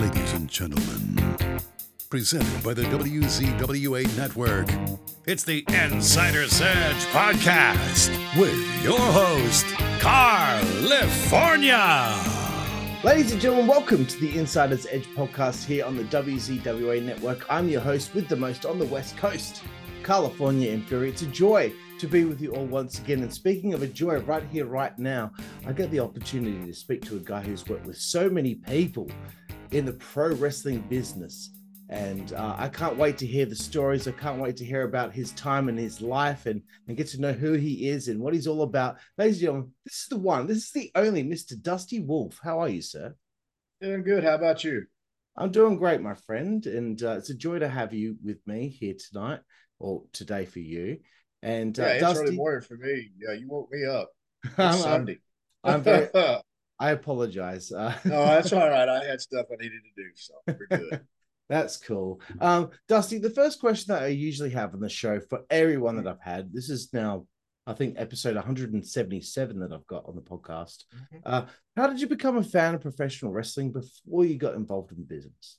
Ladies and gentlemen, presented by the WZWA Network, it's the Insider's Edge Podcast with your host, Karlifornia. Ladies and gentlemen, welcome to the Insider's Edge Podcast here on the WZWA Network. I'm your host with the most on the West Coast, Karlifornia and Fury. It's a joy to be with you all once again. And speaking of a joy, right here, right now, I get the opportunity to speak to a guy who's worked with so many people in the pro wrestling business. And I can't wait to hear the stories. I can't wait to hear about his time and his life and get to know who he is and what he's all about. Ladies and gentlemen, this is the one, this is the only Mr. Dusty Wolfe. How are you, sir? Doing good. How about you? I'm doing great, my friend. And it's a joy to have you with me here tonight, or today for you. And yeah, it's Dusty, early morning for me. Yeah, you woke me up. It's Sunday. I apologize. No, that's all right. I had stuff I needed to do, so we're good. That's cool. Dusty, the first question that I usually have on the show for everyone that I've had, this is now, I think, episode 177 that I've got on the podcast. How did you become a fan of professional wrestling before you got involved in the business?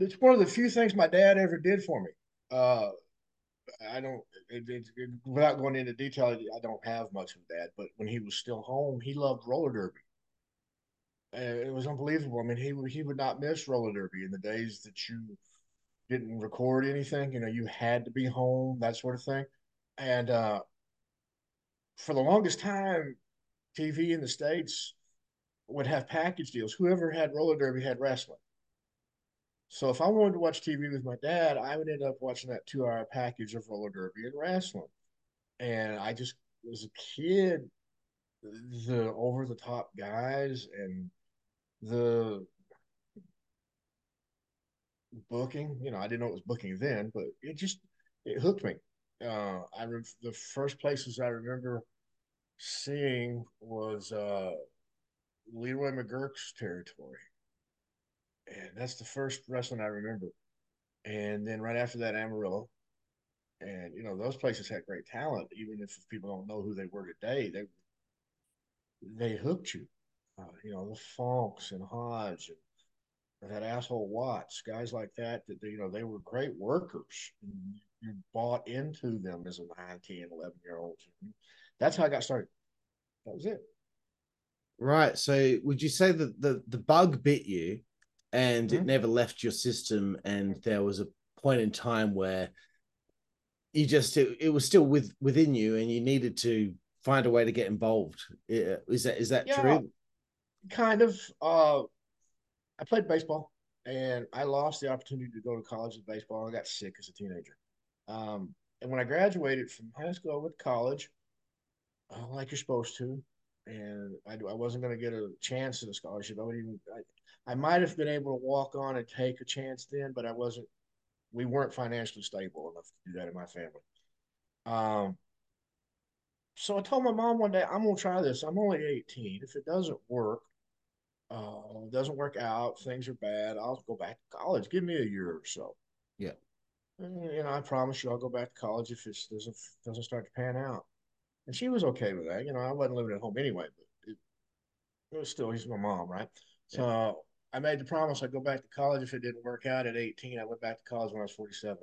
It's one of the few things my dad ever did for me. Without going into detail, I don't have much of that, but when he was still home, he loved roller derby. It was unbelievable. I mean, he would not miss roller derby in the days that you didn't record anything. You know, you had to be home, that sort of thing. And for the longest time, TV in the States would have package deals. Whoever had roller derby had wrestling. So if I wanted to watch TV with my dad, I would end up watching that 2-hour package of roller derby and wrestling. And I just, as a kid, the over-the-top guys and the booking, you know, I didn't know it was booking then, but it hooked me. The first places I remember seeing was Leroy McGurk's territory. And that's the first wrestling I remember. And then right after that, Amarillo. And, you know, those places had great talent. Even if people don't know who they were today, they hooked you. You know, the Funks and Hodge and that asshole Watts, guys like that, you know, they were great workers. And you bought into them as a 9, 10, 11-year-old. That's how I got started. That was it. Right. So would you say that the bug bit you? And it never left your system, and there was a point in time where you just it was still within you, and you needed to find a way to get involved. Is that true? Kind of. I played baseball, and I lost the opportunity to go to college with baseball. I got sick as a teenager, and when I graduated from high school, I went to college, like you're supposed to. And I wasn't going to get a chance at a scholarship. I might have been able to walk on and take a chance then, but we weren't financially stable enough to do that in my family. So I told my mom one day, I'm going to try this. I'm only 18. If it doesn't work, out, things are bad, I'll go back to college. Give me a year or so. Yeah. And I promise you I'll go back to college if it doesn't start to pan out. And she was okay with that. You know, I wasn't living at home anyway, but it was still, he's my mom, right? So yeah. I made the promise I'd go back to college if it didn't work out at 18. I went back to college when I was 47.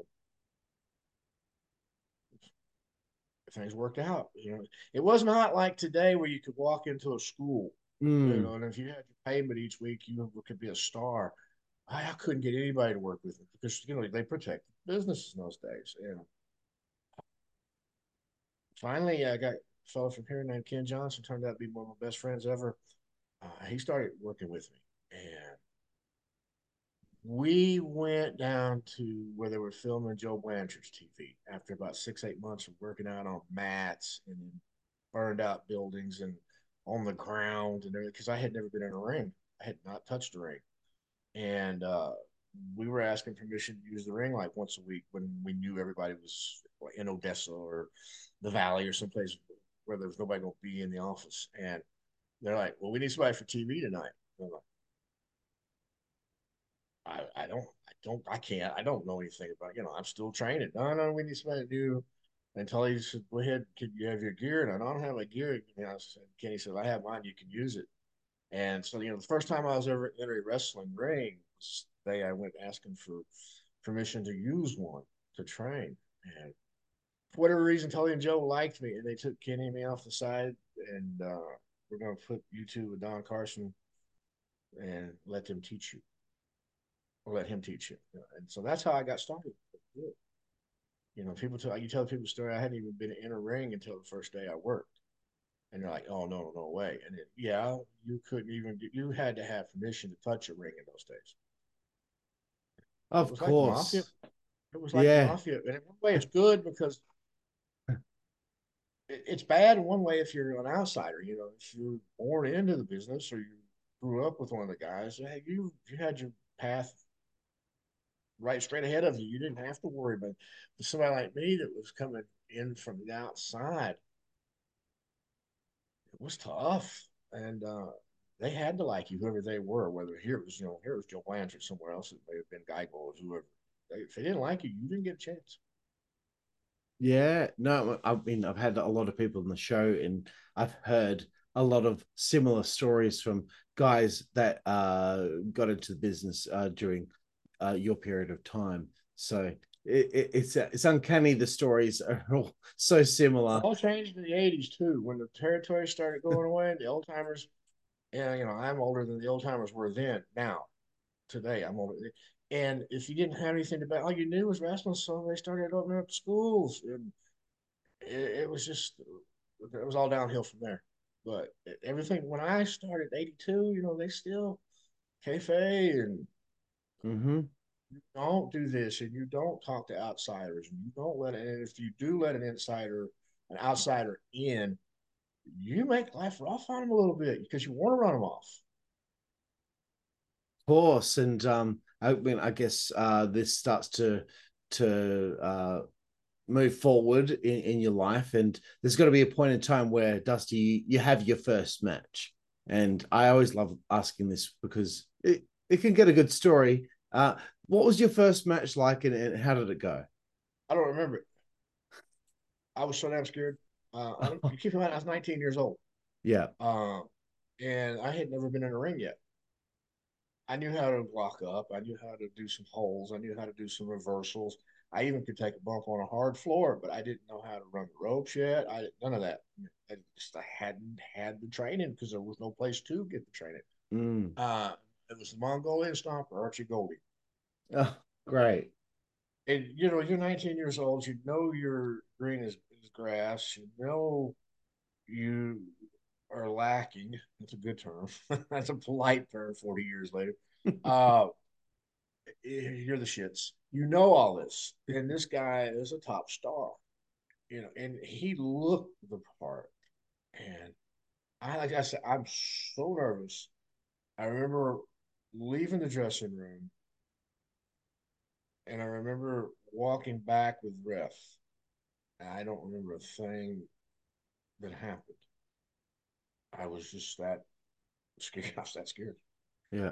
Things worked out. You know, it was not like today where you could walk into a school, you know, and if you had your payment each week, you could be a star. I couldn't get anybody to work with me because, you know, they protected businesses in those days, you know. Finally, I got a fellow from here named Ken Johnson, turned out to be one of my best friends ever. He started working with me, and we went down to where they were filming Joe Blanchard's TV after about 6-8 months of working out on mats and burned out buildings and on the ground and everything, because I had never been in a ring. I had not touched a ring. And we were asking permission to use the ring like once a week when we knew everybody was in Odessa or the Valley or someplace where there was nobody going to be in the office. And they're like, well, we need somebody for TV tonight. I'm like, I don't know anything about, you know, I'm still training. No, we need somebody to do. And Tully said, go ahead, could you have your gear? And I don't have my gear. And I said, Kenny said, I have mine. You can use it. And so, you know, the first time I was ever in a wrestling ring was the day I went asking for permission to use one to train. And for whatever reason, Tully and Joe liked me, and they took Kenny and me off the side, and we're going to put you two with Don Carson and let them teach you. Or let him teach you. And so that's how I got started. You know, people tell, you tell people the story, I hadn't even been in a ring until the first day I worked. And they're like, oh, no, no way. And then, yeah, you couldn't even, you had to have permission to touch a ring in those days. Of course. Like it was like mafia. And in one way it's good because it's bad in one way if you're an outsider. You know, if you're born into the business or you grew up with one of the guys, hey, you had your path right straight ahead of you. You didn't have to worry about it. But somebody like me that was coming in from the outside, it was tough. And they had to like you, whoever they were, whether here it was, you know, here was Joe Blanchard, somewhere else it may have been Geico or whoever. If they didn't like you, you didn't get a chance. Yeah, no, I mean, I've had a lot of people on the show, and I've heard a lot of similar stories from guys that got into the business during your period of time. So it's uncanny. The stories are all so similar. It all changed in the 80s too, when the territory started going away. The old timers, and you know, I'm older than the old timers were then. Now, today, I'm older. And if you didn't have anything to bet, all you knew was wrestling. So they started opening up schools, and it was just, it was all downhill from there. But everything, when I started in 82, you know, they still kayfabe and you don't do this, and you don't talk to outsiders, and you don't let it in. If you do let an outsider in, you make life rough on them a little bit because you want to run them off. Of course. And I guess this starts to move forward in your life, and there's got to be a point in time where, Dusty, you have your first match. And I always love asking this because it can get a good story. What was your first match like, and how did it go? I don't remember it. I was so damn scared. Keep in mind, I was 19 years old. Yeah. And I had never been in a ring yet. I knew how to block up. I knew how to do some holds. I knew how to do some reversals. I even could take a bump on a hard floor, but I didn't know how to run the ropes yet. None of that. I hadn't had the training because there was no place to get the training. It was the Mongolian Stomper, Archie Goldie. Oh, great. And, you know, you're 19 years old. You know you're green as grass. You know you are lacking. That's a good term. That's a polite term 40 years later. You're the shits. You know all this. And this guy is a top star. You know, and he looked the part. And like I said, I'm so nervous. I remember leaving the dressing room, and I remember walking back with ref. I don't remember a thing that happened. I was just that scared. I was that scared. Yeah.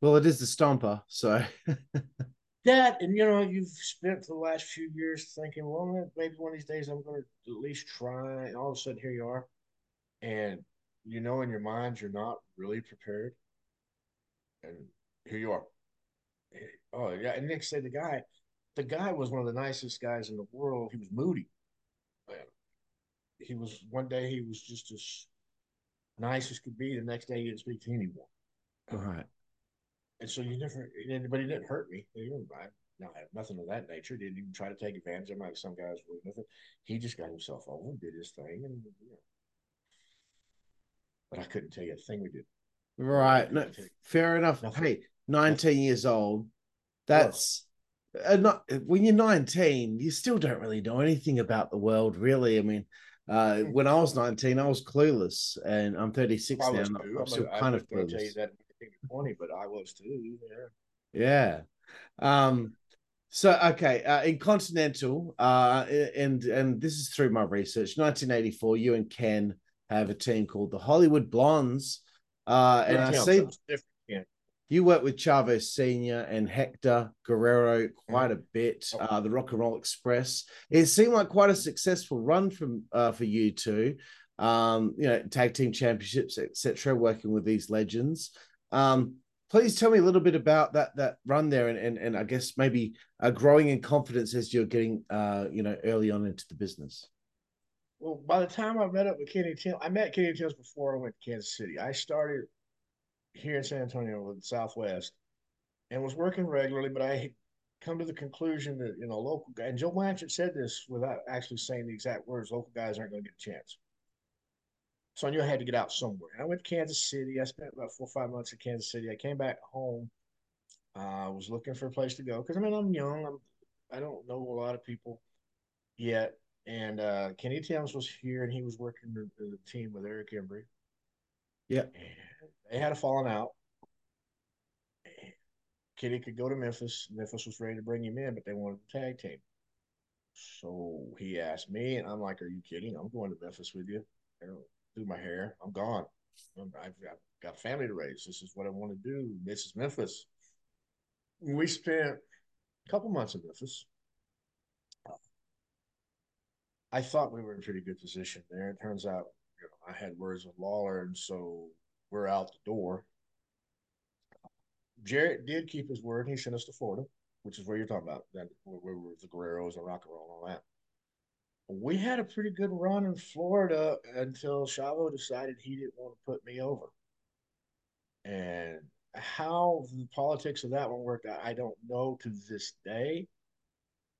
Well, it is the Stomper, so. That, and you know, you've spent the last few years thinking, well, maybe one of these days I'm going to at least try. And all of a sudden, here you are. And you know, in your mind, you're not really prepared. And here you are. Oh, yeah. And Nick said the guy was one of the nicest guys in the world. He was moody. He was, one day he was just as nice as could be. The next day he didn't speak to anyone. All right. And so but he didn't hurt me. I have nothing of that nature. Didn't even try to take advantage of him like some guys were. Nothing. He just got himself over and did his thing. And, you know. But I couldn't tell you a thing we did. Right. No, fair enough. Nothing. Hey, 19 years old. That's when you're 19, you still don't really know anything about the world, really. I mean, when I was 19, I was clueless, and I'm 36 now. I'm still kind of clueless. I tell you that in 20, but I was too. Yeah. So, okay, in Continental, and this is through my research, 1984, you and Ken have a team called the Hollywood Blondes. And I see you work with Chavo Sr. and Hector Guerrero quite a bit, the Rock and Roll Express. It seemed like quite a successful run for you two. tag team championships, etc., working with these legends. Please tell me a little bit about that run there, and I guess maybe growing in confidence as you're getting early on into the business. Well, by the time I met up with Kenny Timbs, I met Kenny Timbs before I went to Kansas City. I started here in San Antonio with Southwest and was working regularly, but I had come to the conclusion that, local guy, and Joe Blanchard said this without actually saying the exact words, local guys aren't going to get a chance. So I knew I had to get out somewhere. And I went to Kansas City. I spent about 4 or 5 months in Kansas City. I came back home. I was looking for a place to go because, I'm young. I don't know a lot of people yet. And Kenny Timbs was here, and he was working the team with Eric Embry. Yeah. And they had a falling out. And Kenny could go to Memphis. Memphis was ready to bring him in, but they wanted the tag team. So he asked me, and I'm like, are you kidding? I'm going to Memphis with you. I don't do my hair. I'm gone. I've got family to raise. This is what I want to do. This is Memphis. We spent a couple months in Memphis. I thought we were in a pretty good position there. It turns out, I had words with Lawler, and so we're out the door. Jarrett did keep his word, and he sent us to Florida, which is where you're talking about, that where we were the Guerreros and Rock and Roll and all that. We had a pretty good run in Florida until Chavo decided he didn't want to put me over. And how the politics of that one worked out, I don't know to this day.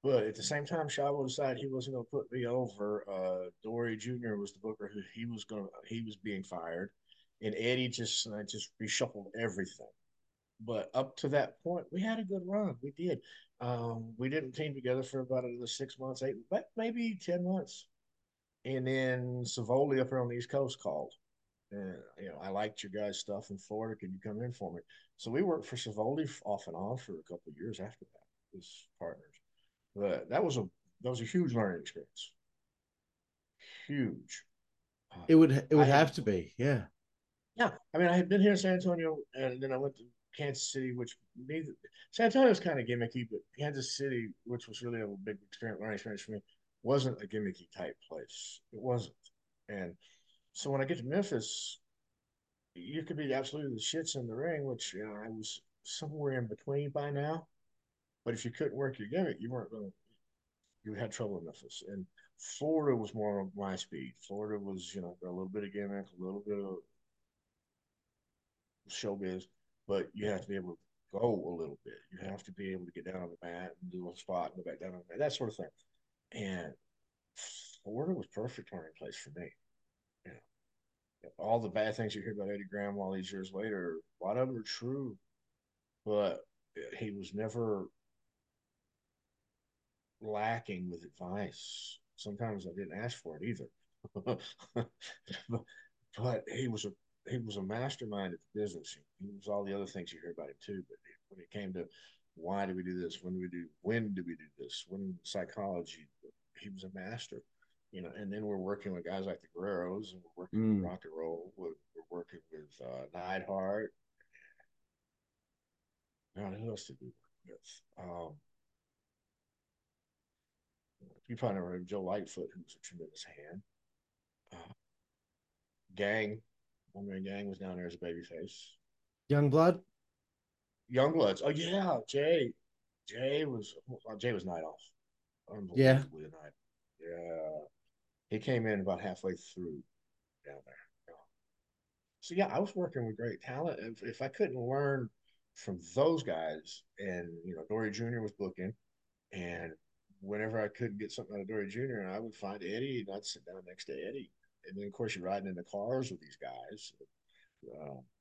But at the same time, Chavo decided he wasn't going to put me over. Dory Jr. was the booker who he was being fired, and Eddie just reshuffled everything. But up to that point, we had a good run. We did. We didn't team together for about another 6 months, 8, but maybe 10 months, and then Savoli up here on the East Coast called. And, I liked your guys' stuff in Florida. Can you come in for me? So we worked for Savoli off and on for a couple of years after that as partners. But that was a huge learning experience. Huge. It would have to be, yeah. Yeah. I had been here in San Antonio, and then I went to Kansas City, which San Antonio was kind of gimmicky, but Kansas City, which was really a big learning experience for me, wasn't a gimmicky type place. It wasn't. And so when I get to Memphis, you could be absolutely the shits in the ring, which I was somewhere in between by now. But if you couldn't work your gimmick, you had trouble in Memphis. And Florida was more of my speed. Florida was, a little bit of gimmick, a little bit of showbiz, but you have to be able to go a little bit. You have to be able to get down on the mat and do a spot and go back down on the mat, that sort of thing. And Florida was perfect learning place for me. All the bad things you hear about Eddie Graham all these years later, a lot of them are true, but he was never lacking with advice. Sometimes I didn't ask for it either. But he was a mastermind at the business. He was all the other things you hear about him too. But when it came to why do we do this, when do we do this, when psychology, he was a master. And then we're working with guys like the Guerreros, and we're working with Rock and Roll. We're working with Neidhart. God, who else did we work with? You probably never heard of Joe Lightfoot, who was a tremendous hand. Gang was down there as a babyface. Youngbloods. Oh yeah, Jay. Jay was night off. Unbelievably a night. Yeah, he came in about halfway through down there. Yeah. So yeah, I was working with great talent. If I couldn't learn from those guys, and Dory Jr. was booking, and whenever I couldn't get something out of Dory Jr., I would find Eddie, and I'd sit down next to Eddie. And then, of course, you're riding in the cars with these guys.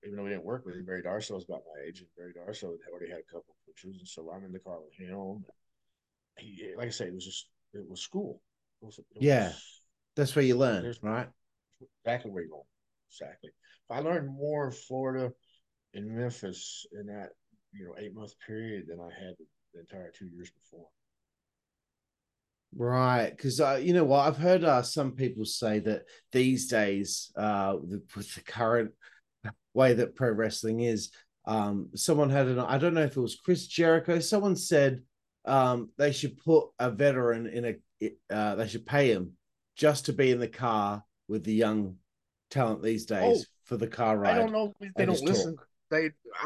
Even though we didn't work with him, Barry Darsow was about my age, and Barry Darsow had already had a couple of pictures, and so I'm in the car with him. He, like I say, it was school. That's where you learn, right? Exactly where you learn. Exactly. I learned more in Florida and Memphis in that 8-month period than I had the entire 2 years before. Right, because I've heard some people say that these days, with the current way that pro wrestling is, someone had I don't know if it was Chris Jericho. Someone said they should put a veteran in they should pay him just to be in the car with the young talent these days for the car ride. I don't know if they don't listen. Talk.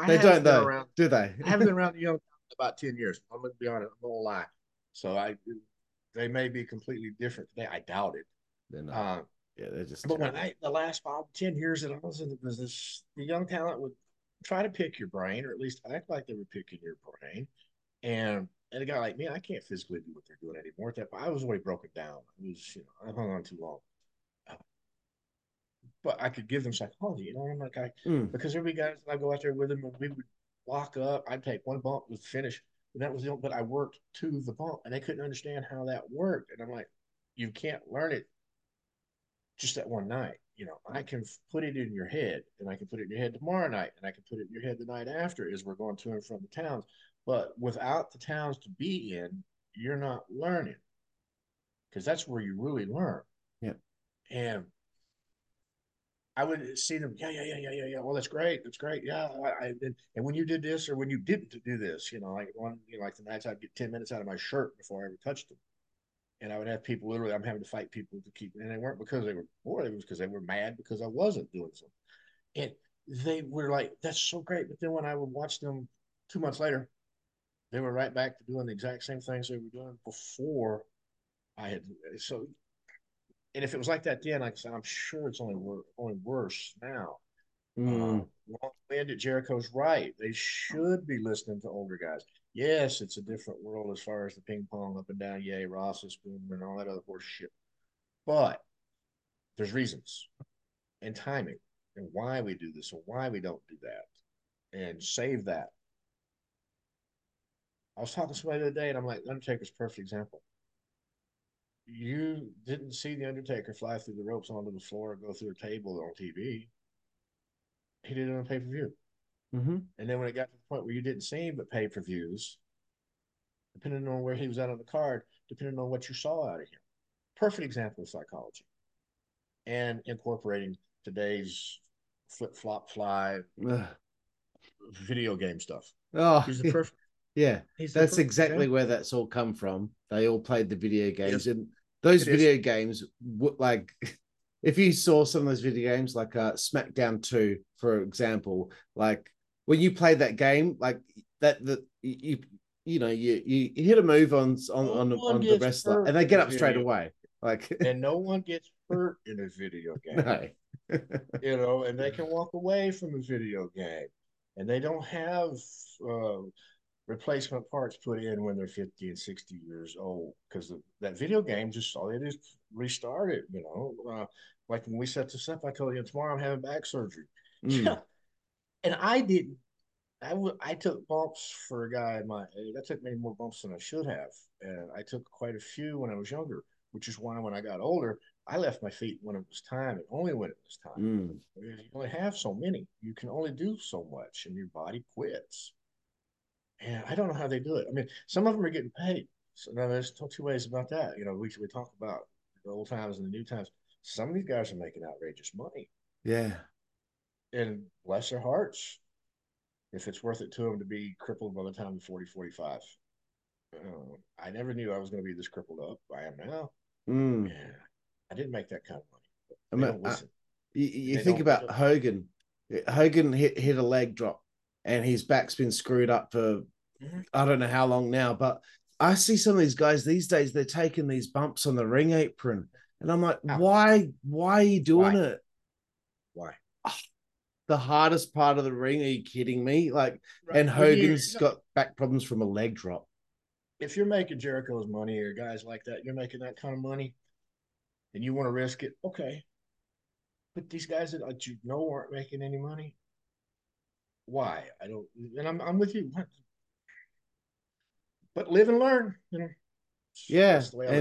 They don't though, around, do they? I haven't been around the young talent about 10 years. I'm going to be honest. I'm going to lie. So they may be completely different today. I doubt it. They're not. Yeah, they're just. But when the last 10 years that I was in the business, the young talent would try to pick your brain, or at least act like they were picking your brain. And a guy like me, I can't physically do what they're doing anymore. At that point, I was already broken down. It was, I hung on too long. But I could give them psychology, I'm like, because there'd be guys that I go out there with them, and we would lock up. I'd take one bump, was finish, and that was the. But I worked to the bump, and they couldn't understand how that worked. And I'm like, you can't learn it just that one night. I can put it in your head, and I can put it in your head tomorrow night, and I can put it in your head the night after as we're going to and from the towns. But without the towns to be in, you're not learning, because that's where you really learn. Yeah, and I would see them, yeah. Well, that's great. That's great. Yeah. And when you did this or when you didn't do this, like the nights I'd get 10 minutes out of my shirt before I ever touched them. And I would have people literally, I'm having to fight people to keep, and they weren't because they were bored. It was because they were mad because I wasn't doing something. And they were like, that's so great. But then when I would watch them 2 months later, they were right back to doing the exact same things they were doing before I had. So, and if it was like that then, like I said, I'm sure it's only worse now. Long-winded, Jericho's right. They should be listening to older guys. Yes, it's a different world as far as the ping pong, up and down, yay, Ross's boom, and all that other horse shit. But there's reasons and timing and why we do this and why we don't do that, and save that. I was talking to somebody the other day, and I'm like, Undertaker's a perfect example. You didn't see The Undertaker fly through the ropes onto the floor or go through a table on TV. He did it on pay-per-view. And then when it got to the point where you didn't see him but pay-per-views, depending on where he was at on the card, depending on what you saw out of him. Perfect example of psychology. And incorporating today's flip-flop fly video game stuff. He's the perfect. Yeah, that's exactly where that's all come from. They all played the video games, and those video games, like if you saw some of those video games, like SmackDown 2, for example, like when you play that game, like that you hit a move on the wrestler, and they get up straight away, like, and no one gets hurt in a video game, no. And they can walk away from a video game, and they don't have. Replacement parts put in when they're 50 and 60 years old, because that video game just all it is restarted. Like when we set this up, I told you tomorrow I'm having back surgery, and I didn't. I took bumps for a guy my age. I took many more bumps than I should have, and I took quite a few when I was younger, which is why when I got older, I left my feet when it was time, and only when it was time. You only have so many. You can only do so much, and your body quits. And I don't know how they do it. I mean, some of them are getting paid. So now there's two ways about that. We talk about the old times and the new times. Some of these guys are making outrageous money. Yeah. And bless their hearts, if it's worth it to them to be crippled by the time of 40, 45. I never knew I was going to be this crippled up. I am now. Yeah. I didn't make that kind of money. I mean, you think about Hogan. Hogan hit a leg drop, and his back's been screwed up for I don't know how long now, but I see some of these guys these days, they're taking these bumps on the ring apron, and I'm like, why are you doing it? Why? Oh, the hardest part of the ring, are you kidding me? Like, right. And Hogan's got back problems from a leg drop. If you're making Jericho's money or guys like that, you're making that kind of money, and you want to risk it, okay. But these guys that you know aren't making any money, why? I don't, and I'm with you. But live and learn, Yeah, I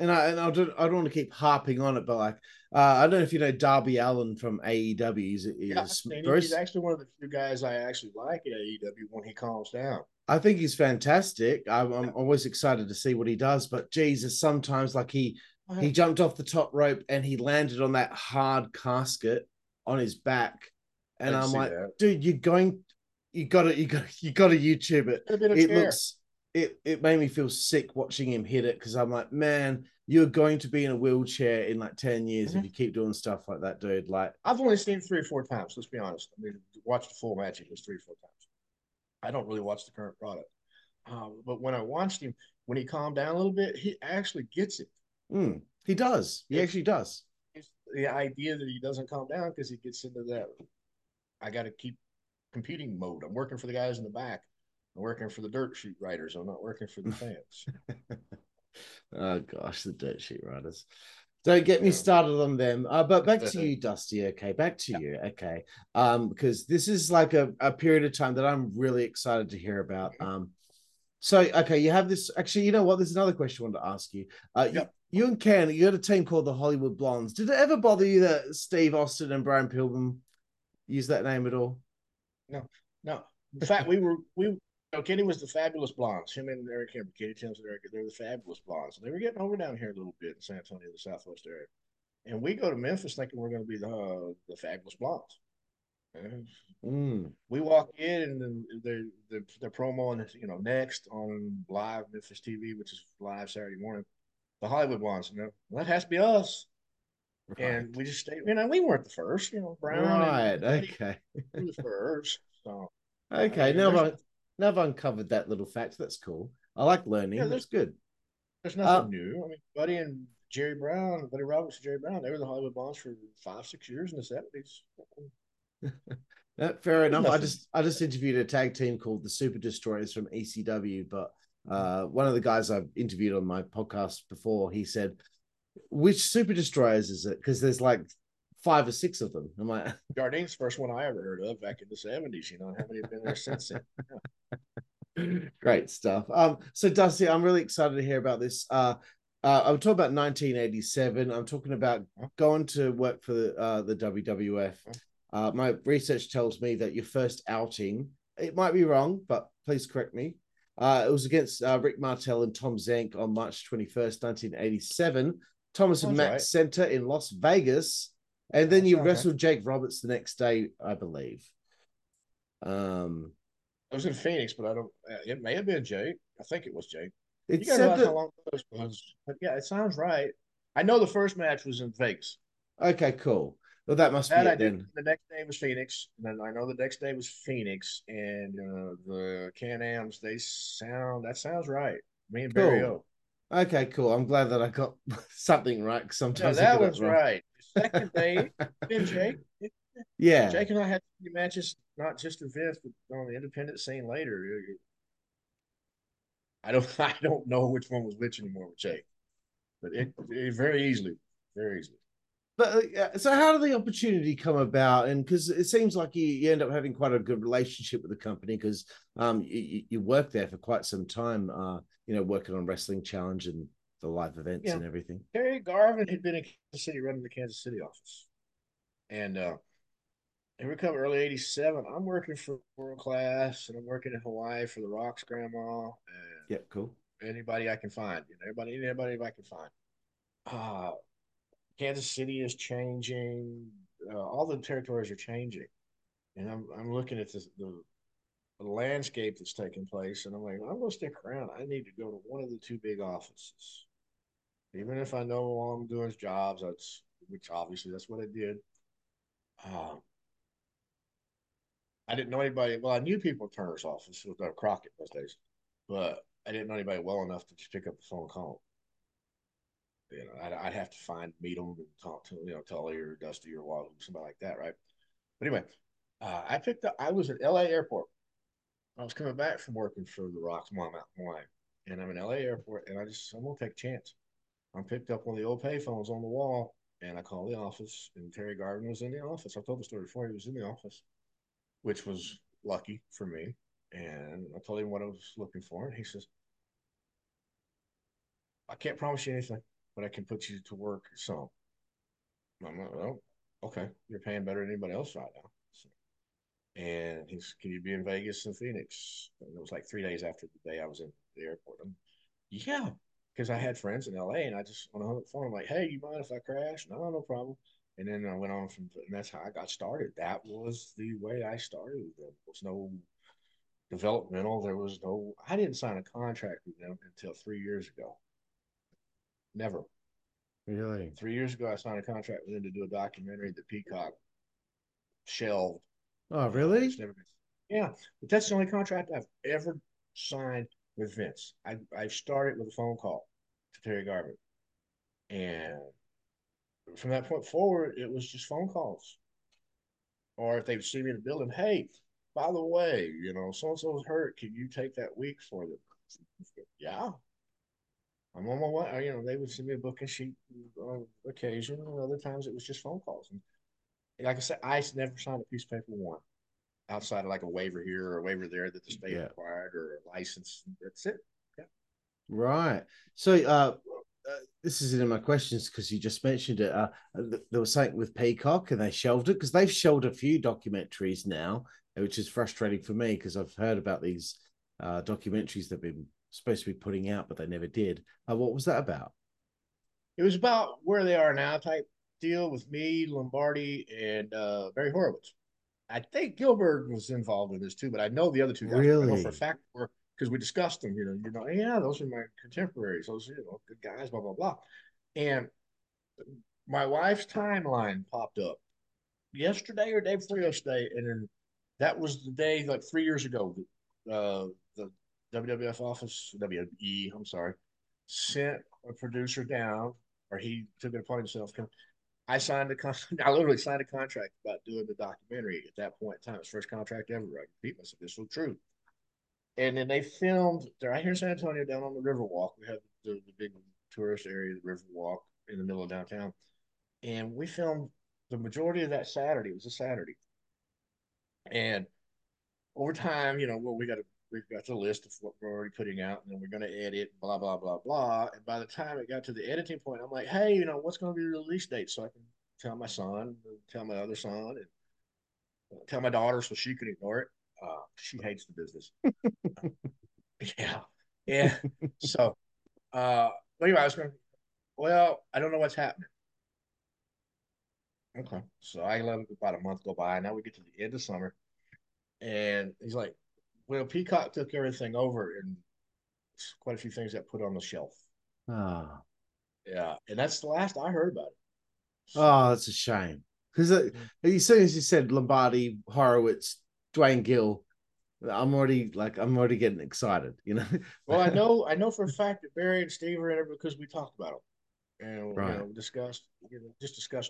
don't want to keep harping on it, but like I don't know if you know Darby Allin from AEW. He's actually one of the few guys I actually like at AEW when he calms down. I think he's fantastic. I'm always excited to see what he does. But Jesus, sometimes like he jumped off the top rope and he landed on that hard casket on his back. And I'm like, dude, you gotta YouTube it. It made me feel sick watching him hit it, because I'm like, man, you're going to be in a wheelchair in like 10 years if you keep doing stuff like that, dude. Like, I've only seen 3 or 4 times, let's be honest. I mean, watched the full match, it was 3 or 4 times. I don't really watch the current product. But when I watched him, when he calmed down a little bit, he actually gets it. Mm, he does. He actually does. It's the idea that he doesn't calm down because he gets into that, I got to keep competing mode. I'm working for the guys in the back. I'm working for the dirt sheet writers. I'm not working for the fans. Oh, gosh, the dirt sheet writers. Don't get me started on them. But back to you, Dusty. Okay, back to you. Okay, because this is like a period of time that I'm really excited to hear about. So, okay, you have this. Actually, you know what? There's another question I wanted to ask you. You and Ken, you had a team called the Hollywood Blondes. Did it ever bother you that Steve Austin and Brian Pillman used that name at all? No, no. In fact, Kenny was the Fabulous Blondes. Him and Eric Embry, Kenny Timbs and Eric, they're the Fabulous Blondes. And they were getting over down here a little bit in San Antonio, the Southwest area. And we go to Memphis thinking we're going to be the Fabulous Blondes. We walk in and then they're promoing, next on live Memphis TV, which is live Saturday morning, the Hollywood Blondes. That has to be us. Right. And we just stayed. We weren't the first, Brown. Right. Okay. We were the first. So, okay. Now I've uncovered that little fact. That's cool. I like learning. Yeah, that's good. There's nothing new. I mean, Buddy Roberts and Jerry Brown, they were the Hollywood Blondes for 5-6 years in the '70s. Fair enough. Nothing. I just interviewed a tag team called the Super Destroyers from ECW, but one of the guys I've interviewed on my podcast before, he said, "Which Super Destroyers is it?" Because there's like 5 or 6 of them. I'm like, Jardine's first one I ever heard of back in the 70s. How many have been there since then? Great stuff. So Dusty, I'm really excited to hear about this. I'm talking about 1987. I'm talking about going to work for the WWF. My research tells me that your first outing, it might be wrong, but please correct me. It was against Rick Martel and Tom Zenk on March 21st, 1987, Thomas and Mack Center in Las Vegas. And then you wrestled Jake Roberts the next day, I believe. I was in Phoenix, but it may have been Jake. I think it was Jake. You gotta realize how long those was. But yeah, it sounds right. I know the first match was in Vegas. Okay, cool. Well, that must be it then. The next day was Phoenix. And I know the next day was Phoenix. And the Can-Ams, that sounds right. Me and Barry O. Okay, cool. I'm glad that I got something right. Sometimes that was right. Second day, Jake. Yeah, Jake and I had a few matches, not just events, but on the independent scene later. I don't know which one was which anymore with Jake, but it very easily. But so, how did the opportunity come about? And because it seems like you end up having quite a good relationship with the company, because you worked there for quite some time. Working on Wrestling Challenge and the live events and everything. Terry Garvin had been in Kansas City running the Kansas City office. And we come early 87. I'm working for World Class, and I'm working in Hawaii for the Rock's grandma. And cool. Anybody I can find. Anybody I can find. Kansas City is changing. All the territories are changing. And I'm looking at the landscape that's taking place, and I'm like, I'm going to stick around. I need to go to one of the 2 big offices. Even if I know all I'm doing is jobs, which obviously that's what I did. I didn't know anybody. Well, I knew people at Turner's office with Crockett those days, but I didn't know anybody well enough to just pick up the phone and call them. I'd have to meet them and talk to, Tully or Dusty or Waldo, somebody like that, right? But anyway, I was at LA airport. I was coming back from working for the Rock's mom out in Hawaii, and I'm in LA airport, and I'm going to take a chance. I picked up one of the old payphones on the wall, and I called the office, and Terry Garvin was in the office. I've told the story before. He was in the office, which was lucky for me, and I told him what I was looking for, and he says, I can't promise you anything, but I can put you to work some. I'm like, well, okay, you're paying better than anybody else right now. And he's, can you be in Vegas and Phoenix? And it was like 3 days after the day I was in the airport. Because I had friends in LA, and I just went on the phone. I'm like, hey, you mind if I crash? No, no problem. And then I went on and that's how I got started. That was the way I started. There was no developmental. I didn't sign a contract with them until 3 years ago. Never. Really? 3 years ago, I signed a contract with him to do a documentary that Peacock shelved. Oh, really? Yeah, but that's the only contract I've ever signed with Vince. I started with a phone call to Terry Garvin. And from that point forward, it was just phone calls. Or if they would see me in the building, hey, by the way, you know, so-and-so's hurt. Can you take that week for them? Yeah. I'm on my way. You know, they would send me a booking sheet on occasion. And other times it was just phone calls. And like I said, I never signed a piece of paper one outside of like a waiver here or a waiver there that the state required or a license. That's it. Yeah. Right. So this is in my questions because you just mentioned it. There was something with Peacock and they shelved it because they've shelved a few documentaries now, which is frustrating for me because I've heard about these documentaries that have been supposed to be putting out, but they never did. What was that about? It was about where they are now type deal with me, Lombardi, and Barry Horowitz. I think Gilbert was involved in this too, but I know the other two guys for a fact because we discussed them. You know, yeah, those are my contemporaries. Those, you know, good guys, blah blah blah. And my wife's timeline popped up yesterday or day before yesterday, and then that was the day like 3 years ago. The WWF office, WWE, I'm sorry, sent a producer down, or he took it upon himself. I literally signed a contract about doing the documentary at that point in time. It's first contract ever. I repeat myself. This was true. And then they filmed right here in San Antonio down on the Riverwalk. We have the big tourist area, the Riverwalk, in the middle of downtown. And we filmed the majority of that Saturday. It was a Saturday. And over time, you know, well, we've got the list of what we're already putting out, and then we're going to edit, blah, blah, blah, blah. And by the time it got to the editing point, I'm like, hey, you know, what's going to be the release date? So I can tell my son, tell my other son, and tell my daughter so she can ignore it. She hates the business. Yeah. Yeah. So, anyway, I was going, well, I don't know what's happening. Okay. So I let about a month go by. Now we get to the end of summer. And he's like, well, Peacock took everything over and quite a few things that put on the shelf. Ah. Oh. Yeah. And that's the last I heard about it. So. Oh, that's a shame. Because as soon as you said Lombardi, Horowitz, Dwayne Gill, I'm already getting excited, you know. Well, I know for a fact that Barry and Steve are in it because we talked about them. And right. You know, discussed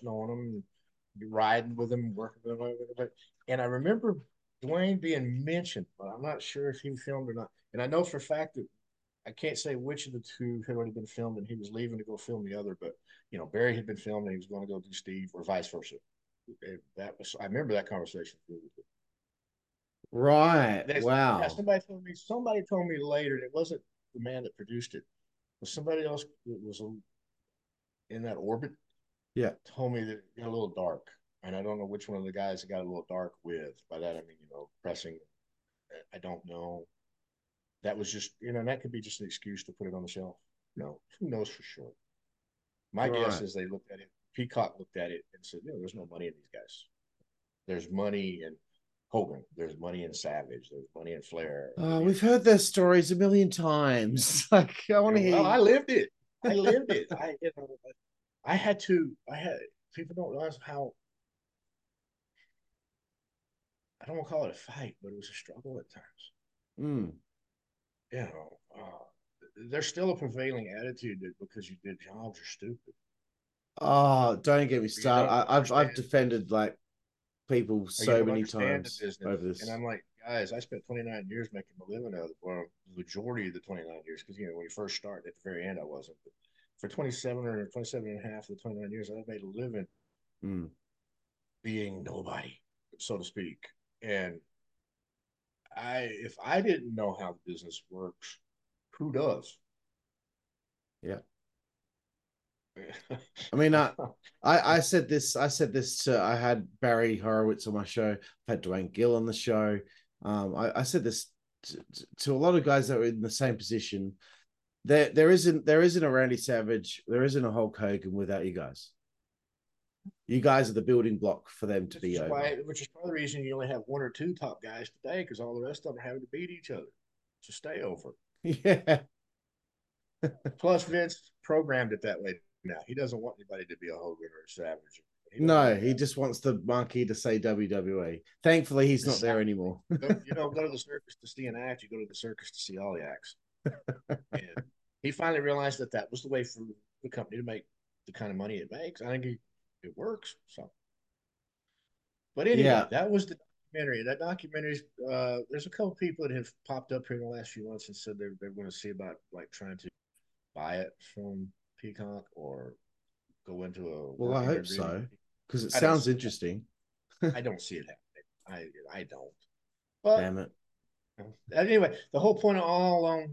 knowing them and riding with them, working with them. And I remember Dwayne being mentioned, but I'm not sure if he filmed or not. And I know for a fact that I can't say which of the two had already been filmed and he was leaving to go film the other, but, you know, Barry had been filmed and he was going to go do Steve or vice versa. And I remember that conversation. Right. Wow. Yeah, somebody told me later, and it wasn't the man that produced it, but somebody else that was in that orbit told me that it got a little dark. And I don't know which one of the guys it got a little dark with. By that, I mean, you know, pressing. I don't know. That was just, you know, that could be just an excuse to put it on the shelf. No, who knows for sure? My guess is they looked at it. Peacock looked at it and said, you know, there's no money in these guys. There's money in Hogan. There's money in Savage. There's money in Flair. Oh, we've heard their stories a million times. Like, I want to hear. Well, I lived it. I lived it. I had people don't realize how. I don't want to call it a fight, but it was a struggle at times. Mm. You know, there's still a prevailing attitude that because you did jobs, you're stupid. Oh, don't get me started. I've defended like people so many times over this. And I'm like, guys, I spent 29 years making a living out of the majority of the 29 years because, you know, when you first start, at the very end, I wasn't. But for 27 and a half of the 29 years, I've made a living being nobody, so to speak. And if I didn't know how the business works, who does? Yeah. I mean, I had Barry Horowitz on my show. I've had Dwayne Gill on the show. I said this to a lot of guys that were in the same position. There isn't a Randy Savage. There isn't a Hulk Hogan without you guys. You guys are the building block for them to be over. Which is part of the reason you only have one or two top guys today, because all the rest of them are having to beat each other to stay over. Yeah. Plus, Vince programmed it that way now. He doesn't want anybody to be a Hogan or a Savage. No, he just wants the marquee to say WWE. Thankfully, he's not there anymore. You don't go to the circus to see an act. You go to the circus to see all the acts. And he finally realized that that was the way for the company to make the kind of money it makes. I think it works. So, but anyway, that was the documentary. That documentary's there's a couple people that have popped up here in the last few months and said they're going to see about like trying to buy it from Peacock or go into a. Well, I hope so. Because it sounds interesting. I don't see it happening. I don't. But, damn it. Anyway, the whole point of all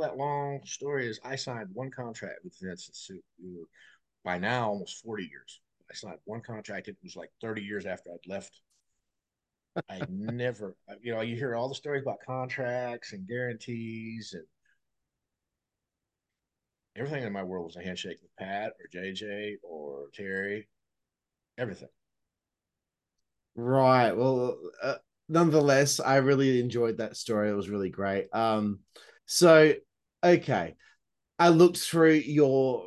that long story is I signed one contract with Vince and by now almost 40 years. I signed one contract. It was like 30 years after I'd left. I never, you know, you hear all the stories about contracts and guarantees and everything in my world was a handshake with Pat or JJ or Terry. Everything. Right. Well, nonetheless, I really enjoyed that story. It was really great. So, okay. I looked through your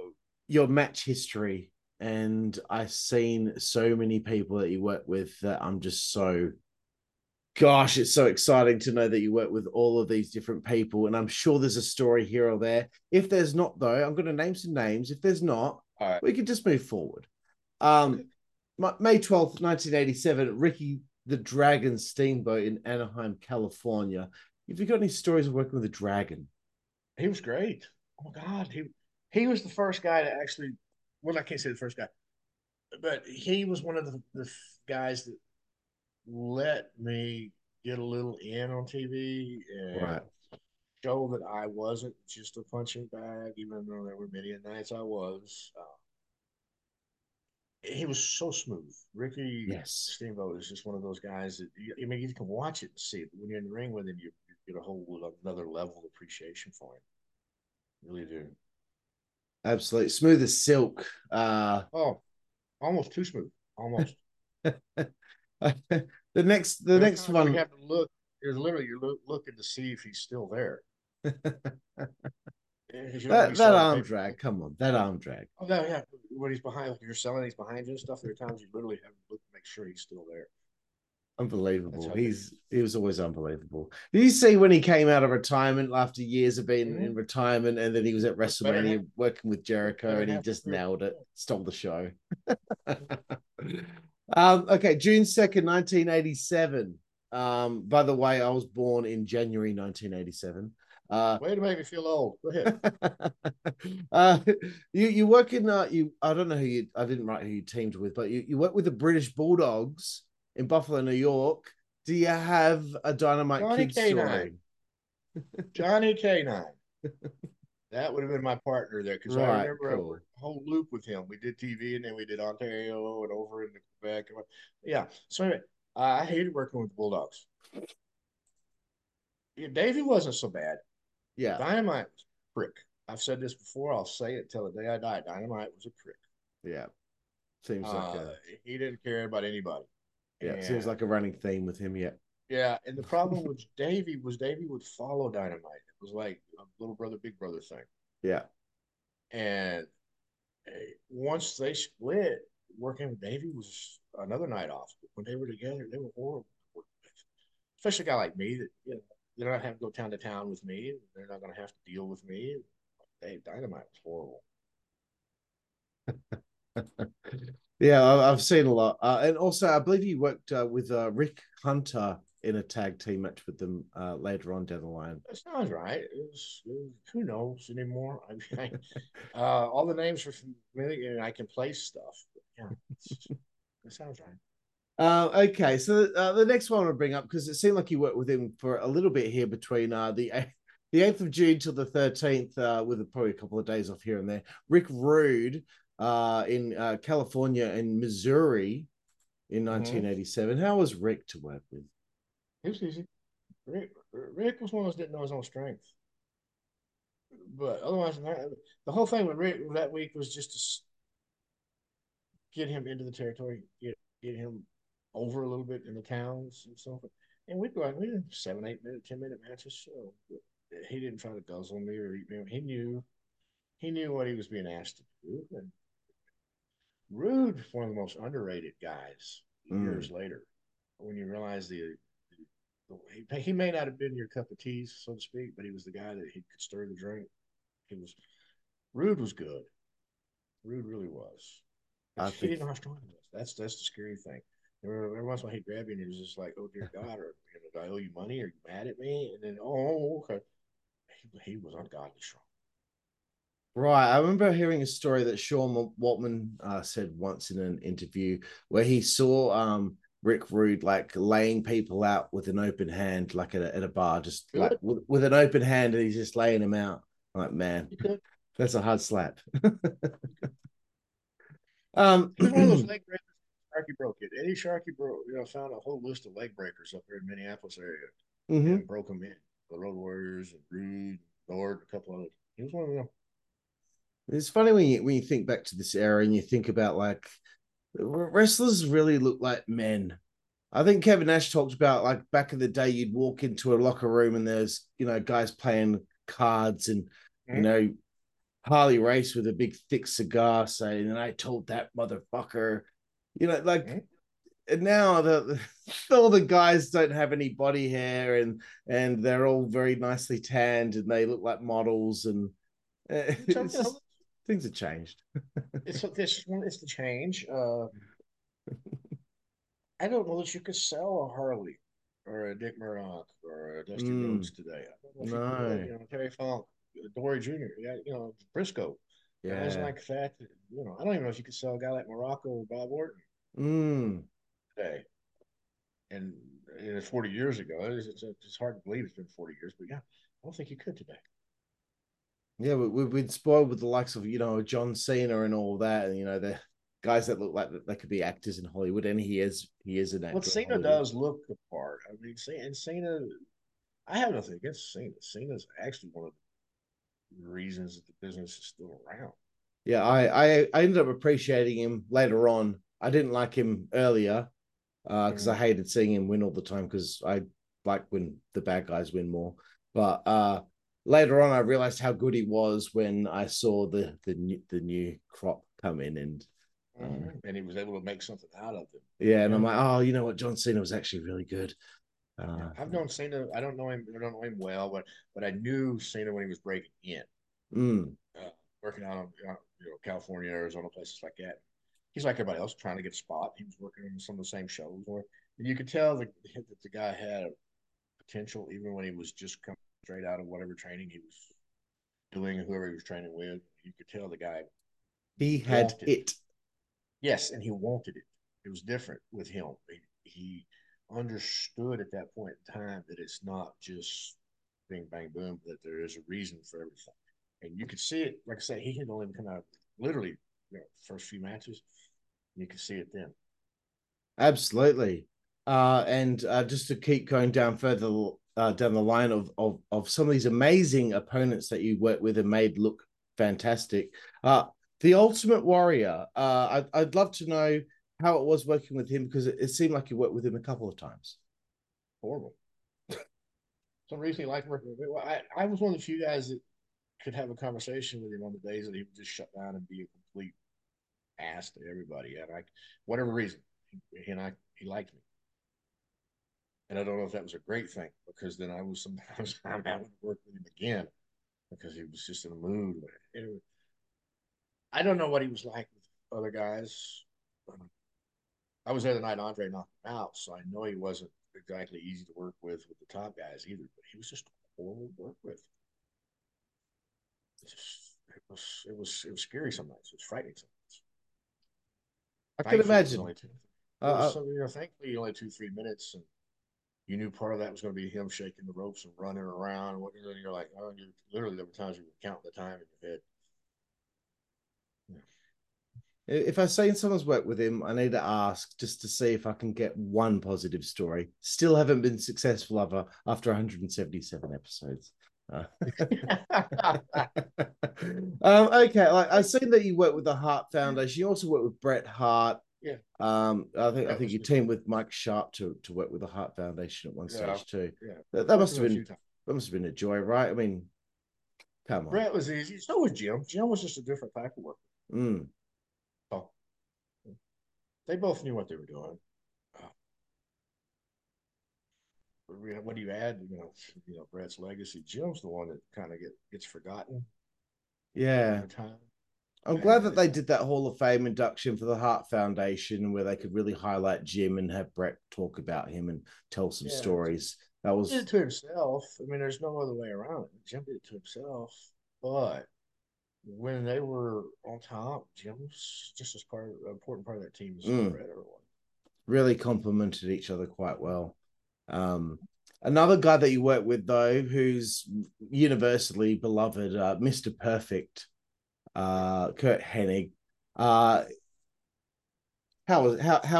match history and I've seen so many people that you work with that I'm just so, gosh, it's so exciting to know that you work with all of these different people. And I'm sure there's a story here or there. If there's not, though, I'm going to name some names. If there's not, all right, we can just move forward. May 12th, 1987, Ricky the Dragon Steamboat in Anaheim, California. Have you got any stories of working with the Dragon? He was great. Oh my God, he was the first guy to actually. Well, I can't say the first guy, but he was one of the guys that let me get a little in on TV and show that I wasn't just a punching bag, even though there were many nights I was. He was so smooth. Ricky Steamboat is just one of those guys that, I mean, you can watch it and see it, but when you're in the ring with him, you get a whole another level of appreciation for him. You really do. Absolutely. Smooth as silk. Almost too smooth. Almost. the next one. You have to look. You're literally looking to see if he's still there. That arm drag, come on, that arm drag. Oh no, yeah. When he's behind, like you're selling, he's behind you and stuff. There are times you literally have to look to make sure he's still there. Unbelievable. He was always unbelievable. Did you see when he came out of retirement after years of being in retirement, and then he was at WrestleMania working with Jericho, and he just nailed it, stole the show. Okay, June 2nd, 1987. By the way, I was born in January 1987. Way to make me feel old. Go ahead. You work in I don't know I didn't write who you teamed with, but you work with the British Bulldogs in Buffalo, New York. Do you have a Dynamite Johnny Kid K9. Story? Johnny K9. That would have been my partner there because I remember a whole loop with him. We did TV and then we did Ontario and over in Quebec. Yeah. So anyway, I hated working with the Bulldogs. Davey wasn't so bad. Yeah. Dynamite was a prick. I've said this before. I'll say it till the day I die. Dynamite was a prick. Yeah. Seems like he didn't care about anybody. Yeah. And, seems like a running theme with him. Yeah. Yeah. And the problem with Davey was Davey would follow Dynamite. It was like a little brother, big brother thing. Yeah. And once they split, working with Davey was another night off. But when they were together, they were horrible. Especially a guy like me that, you know, they're not having to go town to town with me. They're not going to have to deal with me. Hey, Dynamite was horrible. Yeah, I've seen a lot. And also, I believe you worked with Rick Hunter in a tag team match with them later on down the line. That sounds right. It was, who knows anymore? I mean, all the names are familiar and I can place stuff. Yeah, that sounds right. Okay, so the next one I'll bring up, because it seemed like you worked with him for a little bit here between the 8th of June till the 13th, with probably a couple of days off here and there. Rick Rude in California and Missouri in 1987. How was Rick to work with? It was easy. Rick was one of those didn't know his own strength. But otherwise, the whole thing with Rick that week was just to get him into the territory, get him over a little bit in the towns and so forth. And we'd go out and we'd have 7, 8 minute, 10 minute matches. So he didn't try to guzzle me or eat me. He knew He knew what he was being asked to do. And Rude, one of the most underrated guys years later, when you realize the he may not have been your cup of tea, so to speak, but he was the guy that he could stir the drink. Rude was good. Rude really was. He didn't know how strong he was. That's the scary thing. Every once in a while he'd grab you and he was just like, oh, dear God, or do I owe you money? Are you mad at me? And then, oh, okay. He was ungodly strong. Right. I remember hearing a story that Sean Waltman said once in an interview where he saw Rick Rude like laying people out with an open hand, like at a bar, just like with an open hand, and he's just laying them out. I'm like, man, that's a hard slap. It was one of those leg breakers. Sharky broke it. Eddie Sharkey broke. You know, found a whole list of leg breakers up there in Minneapolis area and broke them in. The Road Warriors and Rude, Lord, a couple others. He was one of them. It's funny when you think back to this era and you think about like wrestlers really look like men. I think Kevin Nash talked about like back in the day you'd walk into a locker room and there's guys playing cards and Harley Race with a big thick cigar saying, and I told that motherfucker, and now all the guys don't have any body hair and they're all very nicely tanned and they look like models and just, things have changed. It's the change. I don't know that you could sell a Harley or a Dick Murdoch or a Dusty Rhodes today. I don't know if you could, Terry Funk, Dory Jr., Briscoe. Yeah. Guys like that, I don't even know if you could sell a guy like Morocco or Bob Orton today. And 40 years ago, it's hard to believe it's been 40 years, but yeah, I don't think you could today. Yeah, we've been spoiled with the likes of, John Cena and all that, and, the guys that look like they could be actors in Hollywood, and he is an actor. Well, Cena does look the part. I mean, Cena, I have nothing against Cena. Cena's actually one of the reasons that the business is still around. Yeah, I ended up appreciating him later on. I didn't like him earlier because I hated seeing him win all the time because I like when the bad guys win more. But, later on, I realized how good he was when I saw the new crop come in, and he was able to make something out of it. Yeah, and I'm like, oh, you know what? John Cena was actually really good. I've known Cena. I don't know him. I don't know him well, but I knew Cena when he was breaking in, working out on California, Arizona, places like that. He's like everybody else, trying to get a spot. He was working on some of the same shows, and you could tell that the guy had a potential, even when he was just coming straight out of whatever training he was doing, whoever he was training with. You could tell the guy. He had it. Yes, and he wanted it. It was different with him. He understood at that point in time that it's not just bing, bang, boom, that there is a reason for everything. And you could see it. Like I said, he had only come out literally first few matches. You could see it then. Absolutely. And just to keep going down further, down the line of some of these amazing opponents that you worked with and made look fantastic. The Ultimate Warrior, I'd love to know how it was working with him because it seemed like you worked with him a couple of times. Horrible. Some reason he liked working with me. Well, I was one of the few guys that could have a conversation with him on the days that he would just shut down and be a complete ass to everybody. And whatever reason, he liked me. And I don't know if that was a great thing because then I was sometimes I'm having to work with him again because he was just in a mood. Anyway, I don't know what he was like with other guys. I was there the night Andre knocked him out, so I know he wasn't exactly easy to work with the top guys either, but he was just horrible to work with. It was scary sometimes. It was frightening sometimes. I could imagine. Thankfully, only 2-3 minutes and you knew part of that was going to be him shaking the ropes and running around. And you're like, oh, you literally there were times you were counting the time in your head. Yeah. If I say someone's worked with him, I need to ask just to see if I can get one positive story. Still haven't been successful after 177 episodes. Okay, I've seen that you work with the Hart Foundation. You also work with Bret Hart. Yeah. I think you teamed with Mike Sharp to work with the Hart Foundation at one stage too. Yeah. That must have been a joy, right? I mean, Come on. Brett was easy. So was Jim. Jim was just a different type of worker. Mm. Oh. They both knew what they were doing. What do you add? You know, Brett's legacy. Jim's the one that kind of gets forgotten. Yeah. I'm glad that they did that Hall of Fame induction for the Hart Foundation, where they could really highlight Jim and have Brett talk about him and tell some stories. That was... He did it to himself. I mean, there's no other way around it. Jim did it to himself. But when they were on top, Jim was just as an important part of that team as Brett ever was. Really complemented each other quite well. Another guy that you work with, though, who's universally beloved, Mr. Perfect, Kurt Hennig. How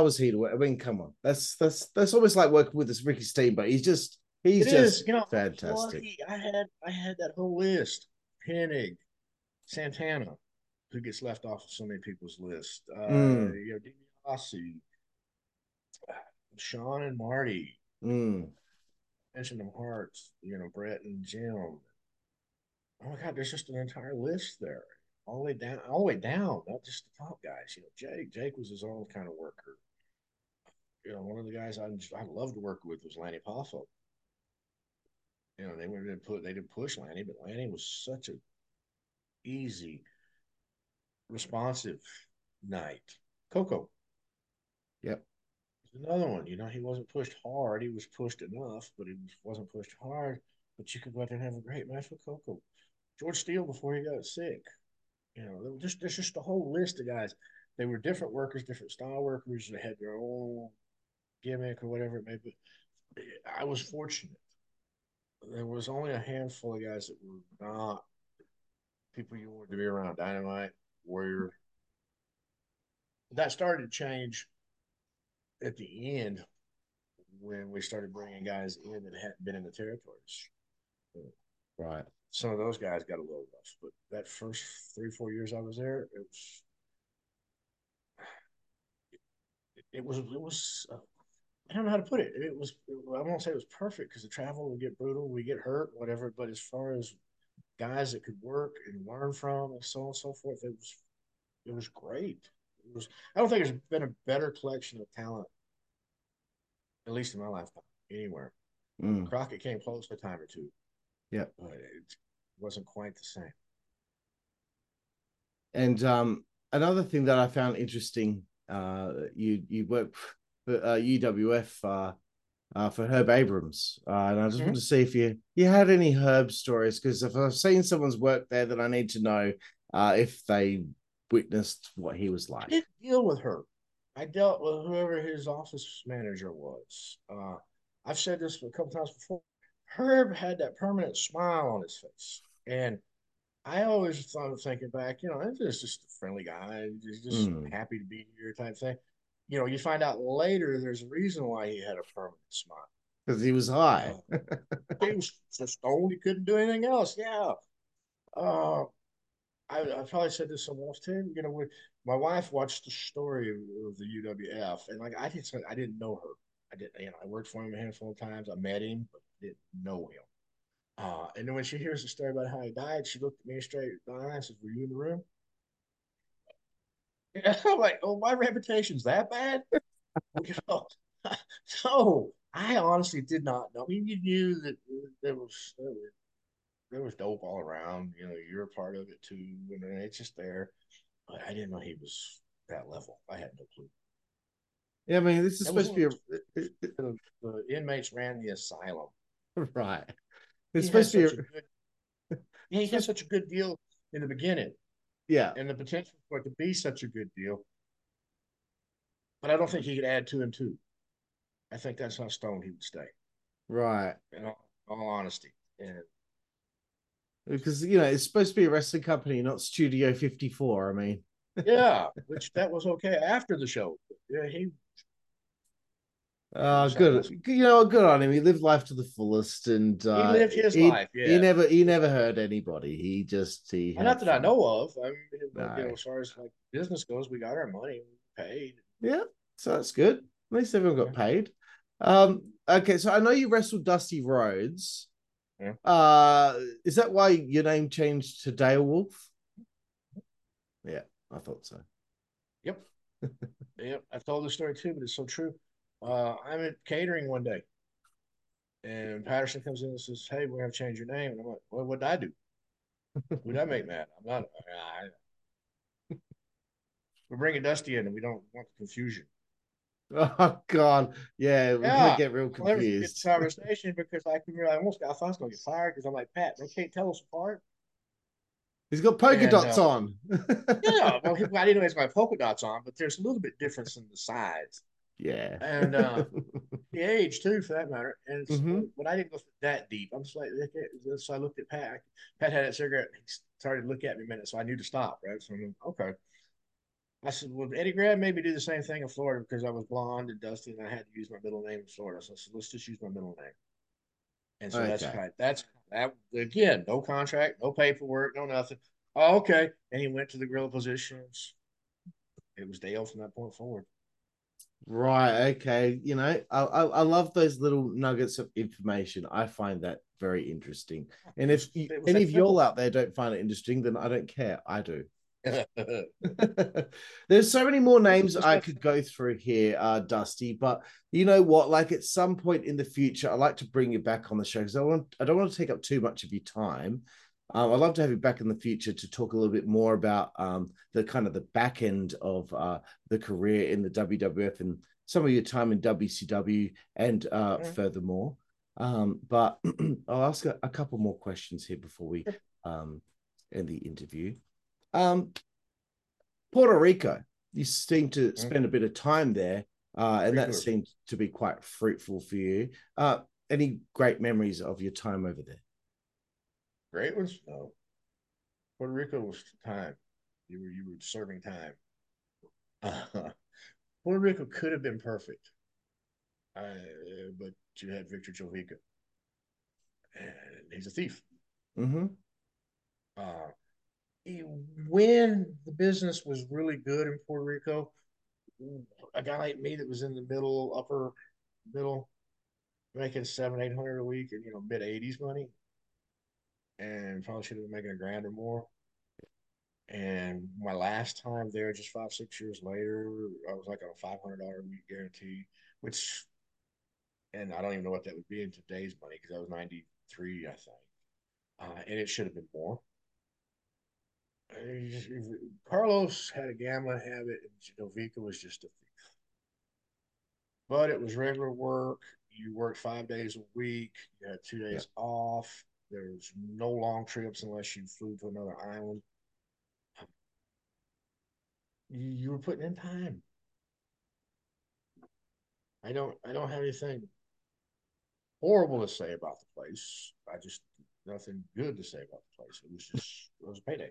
was he to work? I mean, come on, that's almost like working with this Ricky Steamboat. He's just fantastic. I had that whole list: Hennig, Santana, who gets left off of so many people's list. DiBiase, Sean and Marty. Mention them Hearts, Brett and Jim. Oh my God, there's just an entire list there. All the way down, not just the top guys. Jake was his own kind of worker. One of the guys I loved working with was Lanny Poffo. They didn't push Lanny, but Lanny was such an easy, responsive knight. Coco. Yep. Another one, he wasn't pushed hard. He was pushed enough, but he wasn't pushed hard. But you could go out there and have a great match with Coco. George Steele before he got sick. There's just a whole list of guys. They were different workers, different style workers. They had their own gimmick or whatever it may be. I was fortunate. There was only a handful of guys that were not people you wanted to be around. Dynamite, Warrior. That started to change at the end, when we started bringing guys in that hadn't been in the territories. Right. Some of those guys got a little rough, but that first 3-4 years I was there, it was I don't know how to put it. I won't say it was perfect because the travel would get brutal, we get hurt, whatever, but as far as guys that could work and learn from and so on and so forth, it was great. I don't think there's been a better collection of talent, at least in my lifetime, anywhere. Crockett came close a time or two. Yeah. But it wasn't quite the same. And another thing that I found interesting, you worked for UWF for Herb Abrams. And I just want to see if you had any Herb stories, because if I've seen someone's work there, then I need to know if they witnessed what he was like. I didn't deal with her. I dealt with whoever his office manager was. I've said this a couple times before. Herb had that permanent smile on his face, and I always thought, thinking back, it's just a friendly guy. He's just happy to be here, type thing. You find out later there's a reason why he had a permanent smile, because he was high. He was so stoned he couldn't do anything else. Yeah. I probably said this on Wolf Team. My wife watched the story of the UWF, and I didn't know her. I worked for him a handful of times. I met him, but didn't know him. And then when she hears the story about how he died, she looked at me straight in the eye and says, "Were you in the room?" And I'm like, "Oh, my reputation's that bad?" So I honestly did not know. I mean, you knew that there was dope all around. You're a part of it too, and it's just there. But I didn't know he was that level. I had no clue. Yeah, I mean, this is supposed to be the inmates ran the asylum, right? It's supposed to be. He had such a good deal in the beginning. Yeah, and the potential for it to be such a good deal. But I don't think he could add 2 and 2. I think that's how stoned he would stay. Right. In all honesty, and. Because, it's supposed to be a wrestling company, not Studio 54, I mean. Yeah, which that was okay after the show. Yeah, he... good. Good on him. He lived life to the fullest, and... he lived his life, yeah. He never hurt anybody. He not that fun. I know of. I mean, no. As far as business goes, we got our money. We paid. Yeah, so that's good. At least everyone got paid. Okay, so I know you wrestled Dusty Rhodes. Yeah. Is that why your name changed to Dale Wolfe? Yeah, I thought so. Yep. Yep. I've told this story too, but it's so true. I'm at catering one day, and Patterson comes in and says, "Hey, we're going to change your name." And I'm like, "Well, what did I do? What did I make mad? I'm not. We're bringing Dusty in, and we don't want the confusion." Oh God, yeah, we're gonna get real confused. Well, this conversation, because I can realize I thought I was gonna get fired because I'm like, Pat, they can't tell us apart. He's got polka dots on. Yeah, well, I didn't know he's got polka dots on, but there's a little bit difference in the size. Yeah, and the age too, for that matter. And when I didn't go that deep, I'm just like, so I looked at Pat. Pat had that cigarette. He started to look at me a minute, so I knew to stop. Right, so I'm like, okay. I said, well, Eddie Graham made me do the same thing in Florida because I was blonde and dusty, and I had to use my middle name in Florida. So I said, let's just use my middle name. And so that's again, no contract, no paperwork, no nothing. Oh, okay. And he went to the gorilla positions. It was Dale from that point forward. Right. Okay. You know, I love those little nuggets of information. I find that very interesting. And if any of y'all out there don't find it interesting, then I don't care. I do. There's so many more names I could go through here, Dusty, but you know what, like at some point in the future I'd like to bring you back on the show because I don't want to take up too much of your time. I'd love to have you back in the future to talk a little bit more about the kind of the back end of the career in the WWF and some of your time in WCW and furthermore, but I'll ask a couple more questions here before we end the interview. Puerto Rico, you seem to spend a bit of time there, and that seemed to be quite fruitful for you. Any great memories of your time over there? Great ones? No. Puerto Rico was time. You were serving time. Puerto Rico could have been perfect, but you had Victor Chovica, and he's a thief. When the business was really good in Puerto Rico, a guy like me that was in the upper middle, making $700-800 a week and, mid-80s money, and probably should have been making $1,000 or more. And my last time there, just 5-6 years later, I was like on a $500 a week guarantee, which, and I don't even know what that would be in today's money because I was 93, I think. And it should have been more. Carlos had a gambling habit, and Jovica was just a thief. But it was regular work. You worked 5 days a week. You had 2 days off. There was no long trips unless you flew to another island. You were putting in time. I don't have anything horrible to say about the place. Nothing good to say about the place. It was a payday.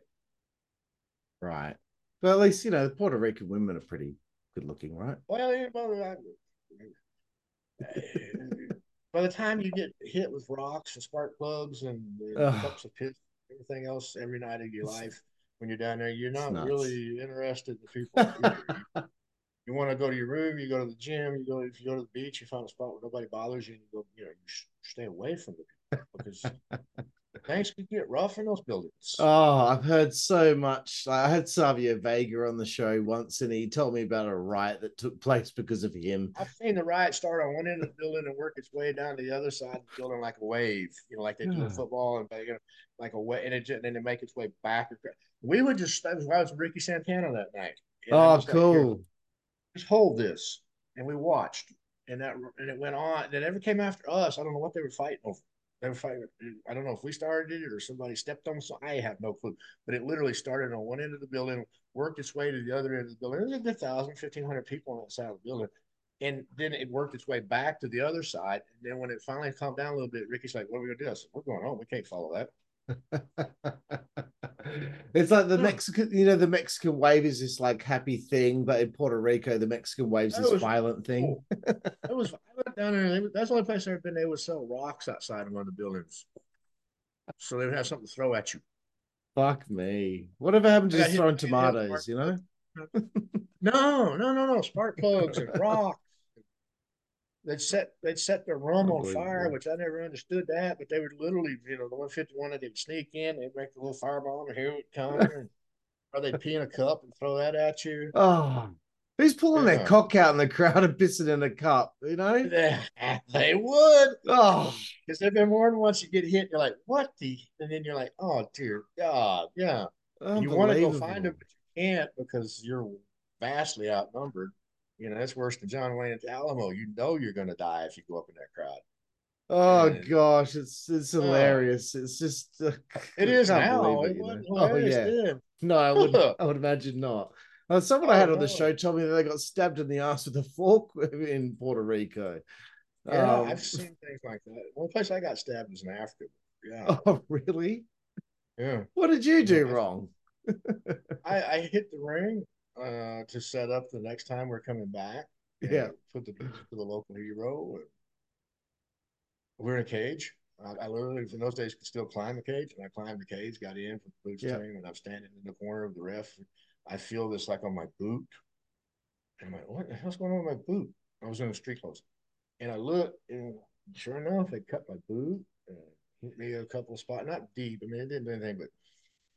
Right. But at least, the Puerto Rican women are pretty good looking, right? Well, by the time you get hit with rocks and spark plugs and cups of piss and everything else every night of your life when you're down there, you're not really interested in the people. You want to go to your room, you go to the gym, if you go to the beach, you find a spot where nobody bothers you, and you go, you stay away from the people because things could get rough in those buildings. Oh, I've heard so much. I had Savio Vega on the show once, and he told me about a riot that took place because of him. I've seen the riot start on one end of the building and work its way down to the other side of the building like a wave, like they do in football, and then they make its way back. We would just, that was why I was Ricky Santana that night. And oh, cool. Like, just hold this. And we watched, and it went on. That ever came after us. I don't know what they were fighting over. I don't know if we started it or somebody stepped on, so I have no clue. But it literally started on one end of the building, worked its way to the other end of the building. There's a good 1,500 people on that side of the building. And then it worked its way back to the other side. And then when it finally calmed down a little bit, Ricky's like, what are we going to do? I said, we're going on. We can't follow that. It's like the Mexican, the Mexican wave is this like happy thing, but in Puerto Rico, the Mexican wave is this violent thing. It was violent down there. That's the only place I've been. They would sell rocks outside of one of the buildings, so they would have something to throw at you. Fuck me! Whatever happened to just throwing tomatoes? No, spark plugs and rocks. They'd set their room on fire, which I never understood that, but they would literally, you know, the 151, they'd sneak in, they'd make a little fireball, and here it would come, or they'd pee in a cup and throw that at you. Oh, who's pulling their cock out in the crowd and pissing in a cup, you know? They would. Oh, because there've been more than once you get hit, you're like, what the? And then you're like, oh, dear God, yeah. You want to go find them, but you can't because you're vastly outnumbered. You know, that's worse than John Wayne at the Alamo. You know you're going to die if you go up in that crowd. Oh, and, gosh, it's hilarious. It's just... it is now. It wasn't hilarious then. No, I would imagine not. Someone I had on the show told me that they got stabbed in the ass with a fork in Puerto Rico. Yeah, I've seen things like that. One place I got stabbed was in Africa. Yeah. Oh, really? Yeah. What did you do wrong? I hit the ring. To set up the next time we're coming back. Yeah. Put the beats to the local hero. We're in a cage. I literally, in those days, could still climb the cage. And I climbed the cage, got in from the boot string, and I'm standing in the corner of the ref. I feel this like on my boot. And I'm like, what the hell's going on with my boot? I was in the street clothes. And I look, and sure enough, they cut my boot and hit me a couple of spots. Not deep. I mean, it didn't do anything but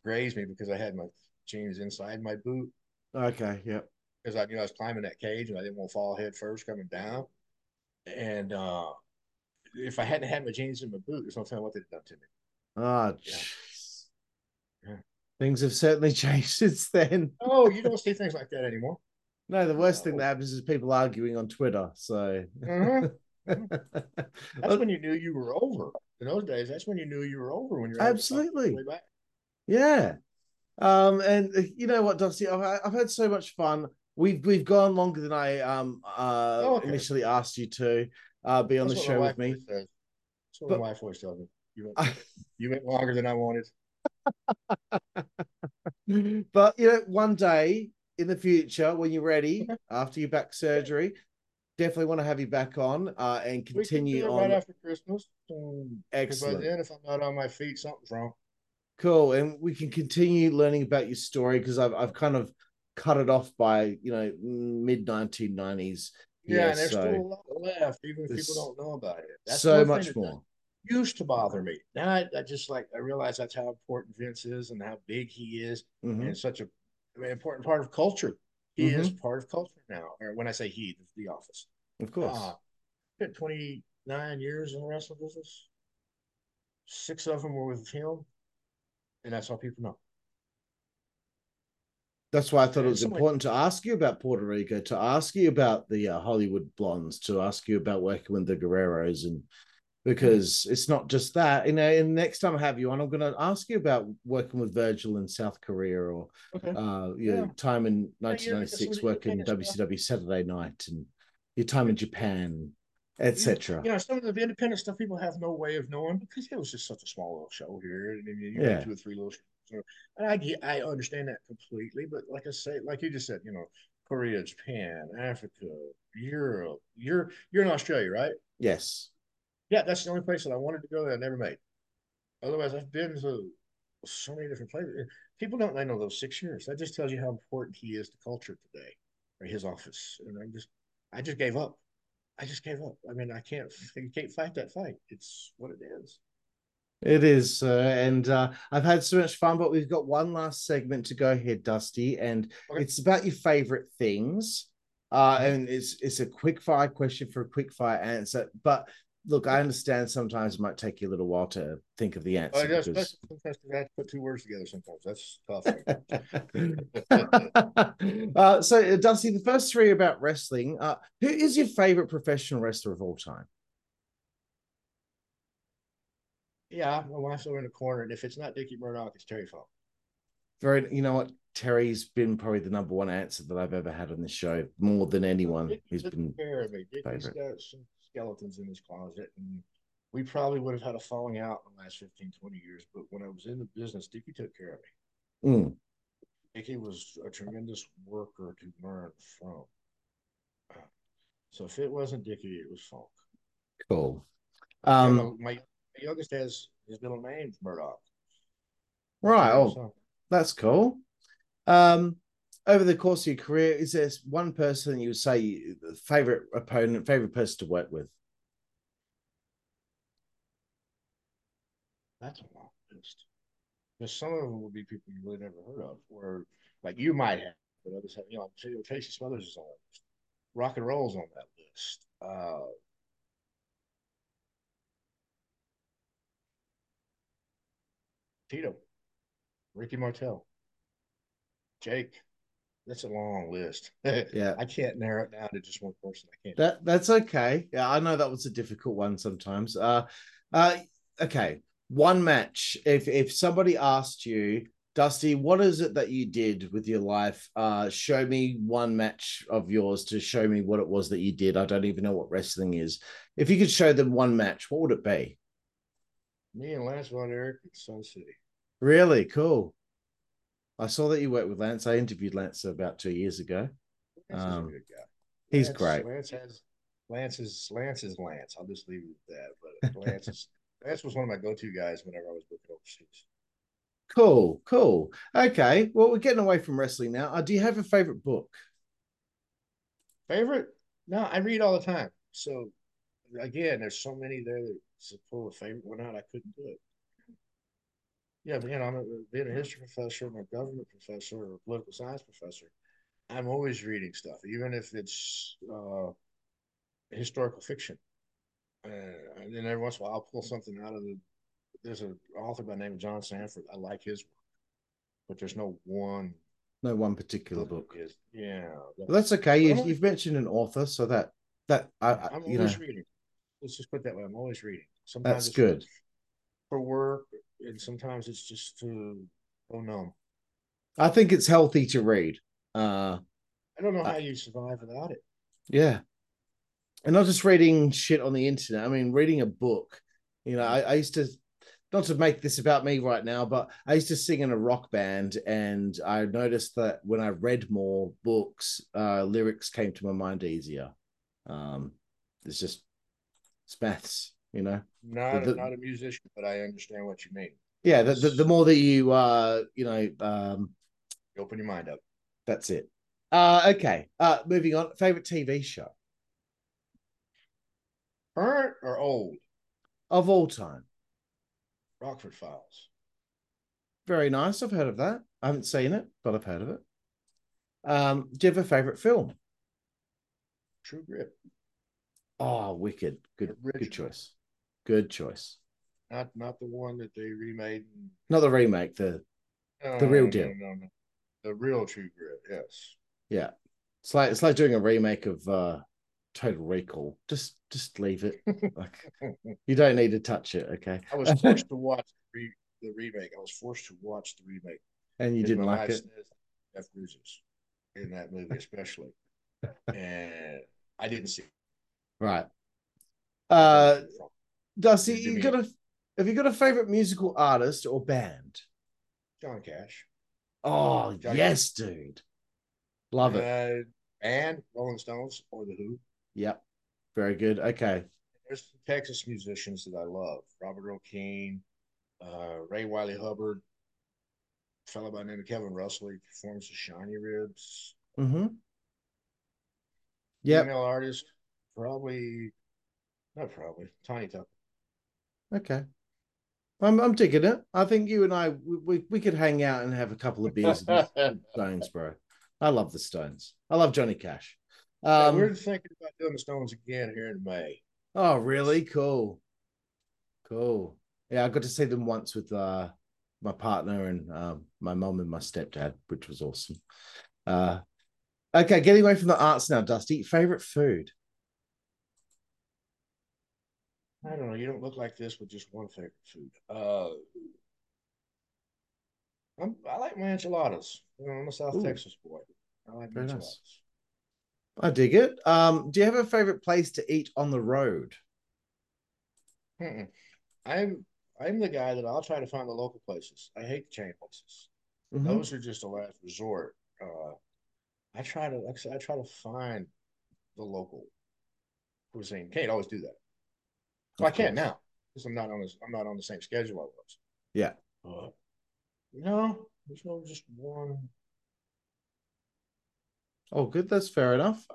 graze me because I had my jeans inside my boot. Okay, yeah. Because I knew I was climbing that cage and I didn't want to fall head first coming down. And if I hadn't had my jeans in my boot, there's no telling what they'd done to me. Ah, oh, jeez. Yeah. Things have certainly changed since then. Oh, you don't see things like that anymore. No, the worst thing that happens is people arguing on Twitter. So that's when you knew you were over. In those days, that's when you knew you were over. When you're absolutely way back. Yeah. And you know what, Dusty, I've had so much fun. We've gone longer than I initially asked you to be on the show with me. That's what my wife always tells me. You went longer than I wanted. But you know, one day in the future, when you're ready, after your back surgery, definitely want to have you back on and continue on right after Christmas. Excellent. By then, if I'm not on my feet, something's wrong. Cool, and we can continue learning about your story because I've kind of cut it off by, you know, mid-1990s. Yeah, and there's still a lot left, even if people don't know about it. That's so much more. Used to bother me. Now I realize that's how important Vince is and how big he is, and such a important part of culture. He is part of culture now. Or when I say he, the office, of course. 29 years in the wrestling business. 6 of them were with him. And that's all people know. That's why I thought it was important to ask you about Puerto Rico, to ask you about the Hollywood Blondes, to ask you about working with the Guerreros, and because it's not just that. You know, and next time I have you on, I'm going to ask you about working with Virgil in South Korea, or your time in 1996 working WCW Saturday Night, and your time in Japan, etc. You know, some of the independent stuff people have no way of knowing because it was just such a small little show here, and you had 2 or 3 little shows. And I understand that completely, but like I say, like you just said, you know, Korea, Japan, Africa, Europe. You're in Australia, right? Yes. Yeah, that's the only place that I wanted to go that I never made. Otherwise, I've been to so many different places. People don't know those 6 years. That just tells you how important he is to culture today, or his office. And I just gave up. I mean, you can't fight that fight. It's what it is. It is. And I've had so much fun, but we've got one last segment to go here, Dusty. And it's about your favorite things. And it's a quick fire question for a quick fire answer. But look, I understand sometimes it might take you a little while to think of the answer. I because... sometimes you have to put 2 words together sometimes. That's tough. So, Dusty, the first 3 about wrestling. Who is your favorite professional wrestler of all time? Yeah, my wife's over in the corner. And if it's not Dickie Murdoch, it's Terry Funk. You know what? Terry's been probably the number one answer that I've ever had on this show, more than anyone. He's been favorite. Skeletons in his closet, and we probably would have had a falling out in the last 15-20 years, but when I was in the business, Dickie took care of me. Dickie was a tremendous worker to learn from, so if it wasn't Dickie, it was Funk. Cool. You know, my youngest has his middle name Murdoch, right? Oh, so that's cool. over the course of your career, is there one person you would say favorite opponent, favorite person to work with? That's a long list. Because some of them will be people you really never heard of, or like you might have, but others have. You know, Tracy Smothers is on that list. Rock and Roll's on that list. Tito, Ricky Martel, Jake. That's a long list. Yeah, I can't narrow it down to just one person. I can't. That's okay. Yeah, I know that was a difficult one sometimes. Okay. One match. If somebody asked you, Dusty, what is it that you did with your life? Show me one match of yours to show me what it was that you did. I don't even know what wrestling is. If you could show them one match, what would it be? Me and Lance Von Erich at Sun City. Really? Cool. I saw that you worked with Lance. I interviewed Lance about 2 years ago. Lance is a good guy. He's great. Lance is Lance. I'll just leave it at that. But Lance is... Lance was one of my go-to guys whenever I was booking overseas. Cool. Okay, well, we're getting away from wrestling now. Do you have a favorite book? Favorite? No, I read all the time. So, again, there's so many there that pull a favorite one out. I couldn't do it. Yeah, but, you know, being a history professor, I'm a government professor, or a political science professor, I'm always reading stuff, even if it's historical fiction. And then every once in a while, I'll pull something out of the. There's an author by the name of John Sanford. I like his work, but there's no one particular book. Yeah, well, that's okay. You've mentioned an author, so that I'm always reading. Let's just put it that way. I'm always reading. Sometimes that's good for work, and sometimes it's just to go numb. I think it's healthy to read. I don't know how you survive without it. Yeah. And not just reading shit on the internet. I mean, reading a book. You know, I used to, not to make this about me right now, but I used to sing in a rock band, and I noticed that when I read more books, lyrics came to my mind easier. It's maths, you know. Not a musician, but I understand what you mean. Yeah, the more that you, you open your mind up. That's it. Okay, moving on. Favorite TV show. Current or old? Of all time. Rockford Files. Very nice. I've heard of that. I haven't seen it, but I've heard of it. Do you have a favorite film? True Grit. Oh, wicked. Good choice. Good choice. Not the one that they remade. Not the remake, the real deal. No. The real True Grit, yes. Yeah. It's like doing a remake of Total Recall. Just leave it. Like, you don't need to touch it. Okay. I was forced to watch the remake. And you didn't like it. Jeff Bridges in that movie, especially, and I didn't see it. Right. Dusty, have you got a favorite musical artist or band? John Cash. Oh, John yes, Cash. Dude. Love it. And Rolling Stones or The Who. Yep. Very good. Okay. There's some Texas musicians that I love. Robert O'Keefe, Ray Wiley Hubbard, a fellow by the name of Kevin Russell. He performs the Shiny Ribs. Mm-hmm. Yeah. Female artist, not probably, Tiny Tucker. Okay. I'm digging it. I think you and I, we could hang out and have a couple of beers in Stones, bro. I love the Stones. I love Johnny Cash. We're thinking about doing the Stones again here in May. Oh, really? Cool. Yeah, I got to see them once with my partner and my mom and my stepdad, which was awesome. Okay, getting away from the arts now, Dusty. Favorite food? I don't know. You don't look like this with just one favorite food. I like my enchiladas. You know, I'm a South Texas boy. I like my enchiladas. Nice. I dig it. Do you have a favorite place to eat on the road? I'm the guy that I'll try to find the local places. I hate chain places. Mm-hmm. Those are just a last resort. I try to find the local cuisine. Can't always do that. Well, I can now because I'm not on the same schedule I was. Yeah. No, there's no just one. Oh, good. That's fair enough.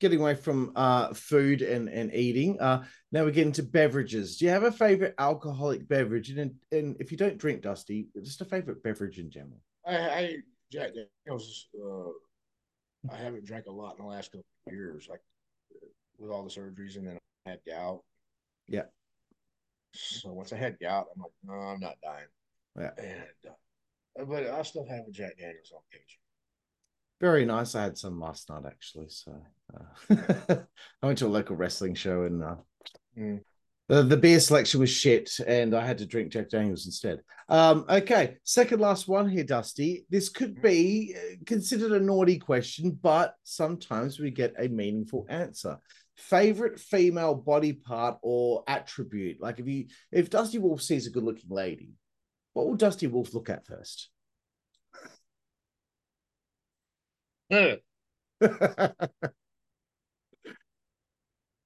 Getting away from food and eating. Now we're getting to beverages. Do you have a favorite alcoholic beverage? And if you don't drink, Dusty, just a favorite beverage in general. I Jack Daniels. I haven't drank a lot in the last couple of years, like with all the surgeries, and then I had gout. Yeah. So once I had gout, I'm like, no, I'm not dying. Yeah. And but I still have a Jack Daniels on occasion. Very nice. I had some last night, actually. So I went to a local wrestling show, and the beer selection was shit, and I had to drink Jack Daniels instead. Okay, second last one here, Dusty. This could be considered a naughty question, but sometimes we get a meaningful answer. Favorite female body part or attribute? Like if Dusty Wolfe sees a good-looking lady, what will Dusty Wolfe look at first? I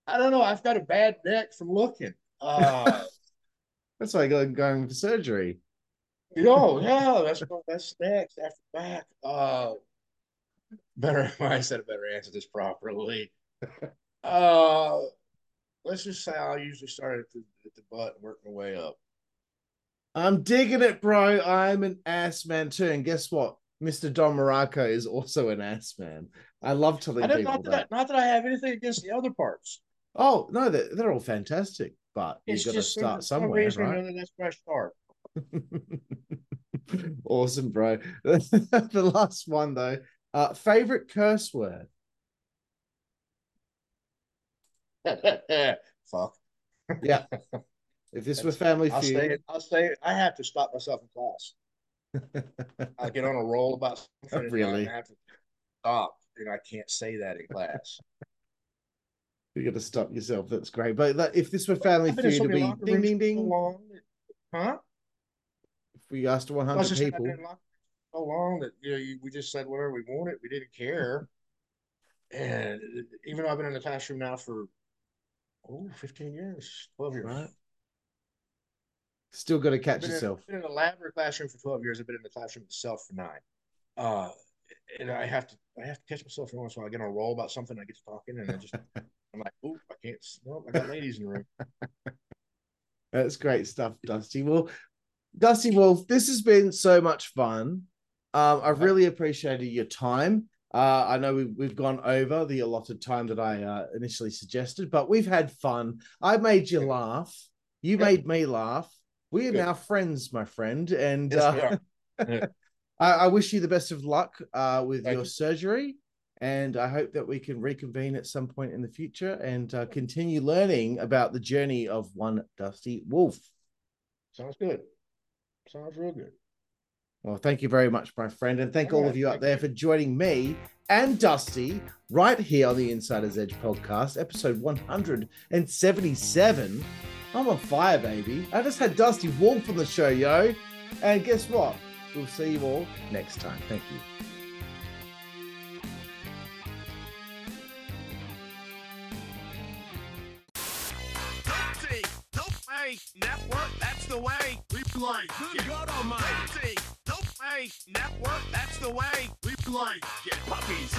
don't know. I've got a bad neck from looking. That's why I'm going for surgery. Yeah, that's next after back. I better answer this properly. Let's just say I'll usually start at the butt and work my way up. I'm digging it, bro. I'm an ass man too, and guess what? Mr. Don Morocco is also an ass man. I love telling people that. Not that I have anything against the other parts. Oh, no, they're all fantastic, but you've got to start somewhere, right? That's where I start. Awesome, bro. The last one, though. Favorite curse word? Fuck. Yeah. If this were Family Feud. I'll say it. I have to stop myself in class. I get on a roll about something. Really? I have to stop, and I can't say that in class. You got to stop yourself. That's great. But if this were Family Feud, it'd be ding, ding, ding. Huh? If we asked 100 people, so long that we just said whatever we wanted. We didn't care. And even though I've been in the classroom now for 15 years, 12 years, right? Still got to catch yourself. I've been in the library classroom for 12 years. I've been in the classroom itself for 9. And I have to catch myself every once in a while. I get on a roll about something. I get to talking, and I'm like, oop, I can't. Well, I got ladies in the room. That's great stuff, Dusty. Well, Dusty Wolfe, this has been so much fun. I've really appreciated your time. I know we've gone over the allotted time that I initially suggested, but we've had fun. I made you laugh. You made me laugh. We are now friends, my friend, and yes, we are. I wish you the best of luck with your surgery, and I hope that we can reconvene at some point in the future and continue learning about the journey of one Dusty Wolfe. Sounds good. Sounds real good. Well, thank you very much, my friend, and thank all of you out there for joining me and Dusty right here on the Insider's Edge podcast, episode 177. I'm on fire, baby. I just had Dusty Wolfe on the show, yo. And guess what? We'll see you all next time. Thank you. Network, that's the way we play. Good God Almighty. Don't play network, that's the way we play. Get puppies.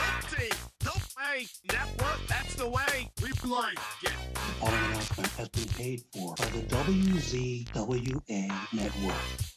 Don't play network, that's the way we play. Get the following announcement has been paid for by the WZWA Network.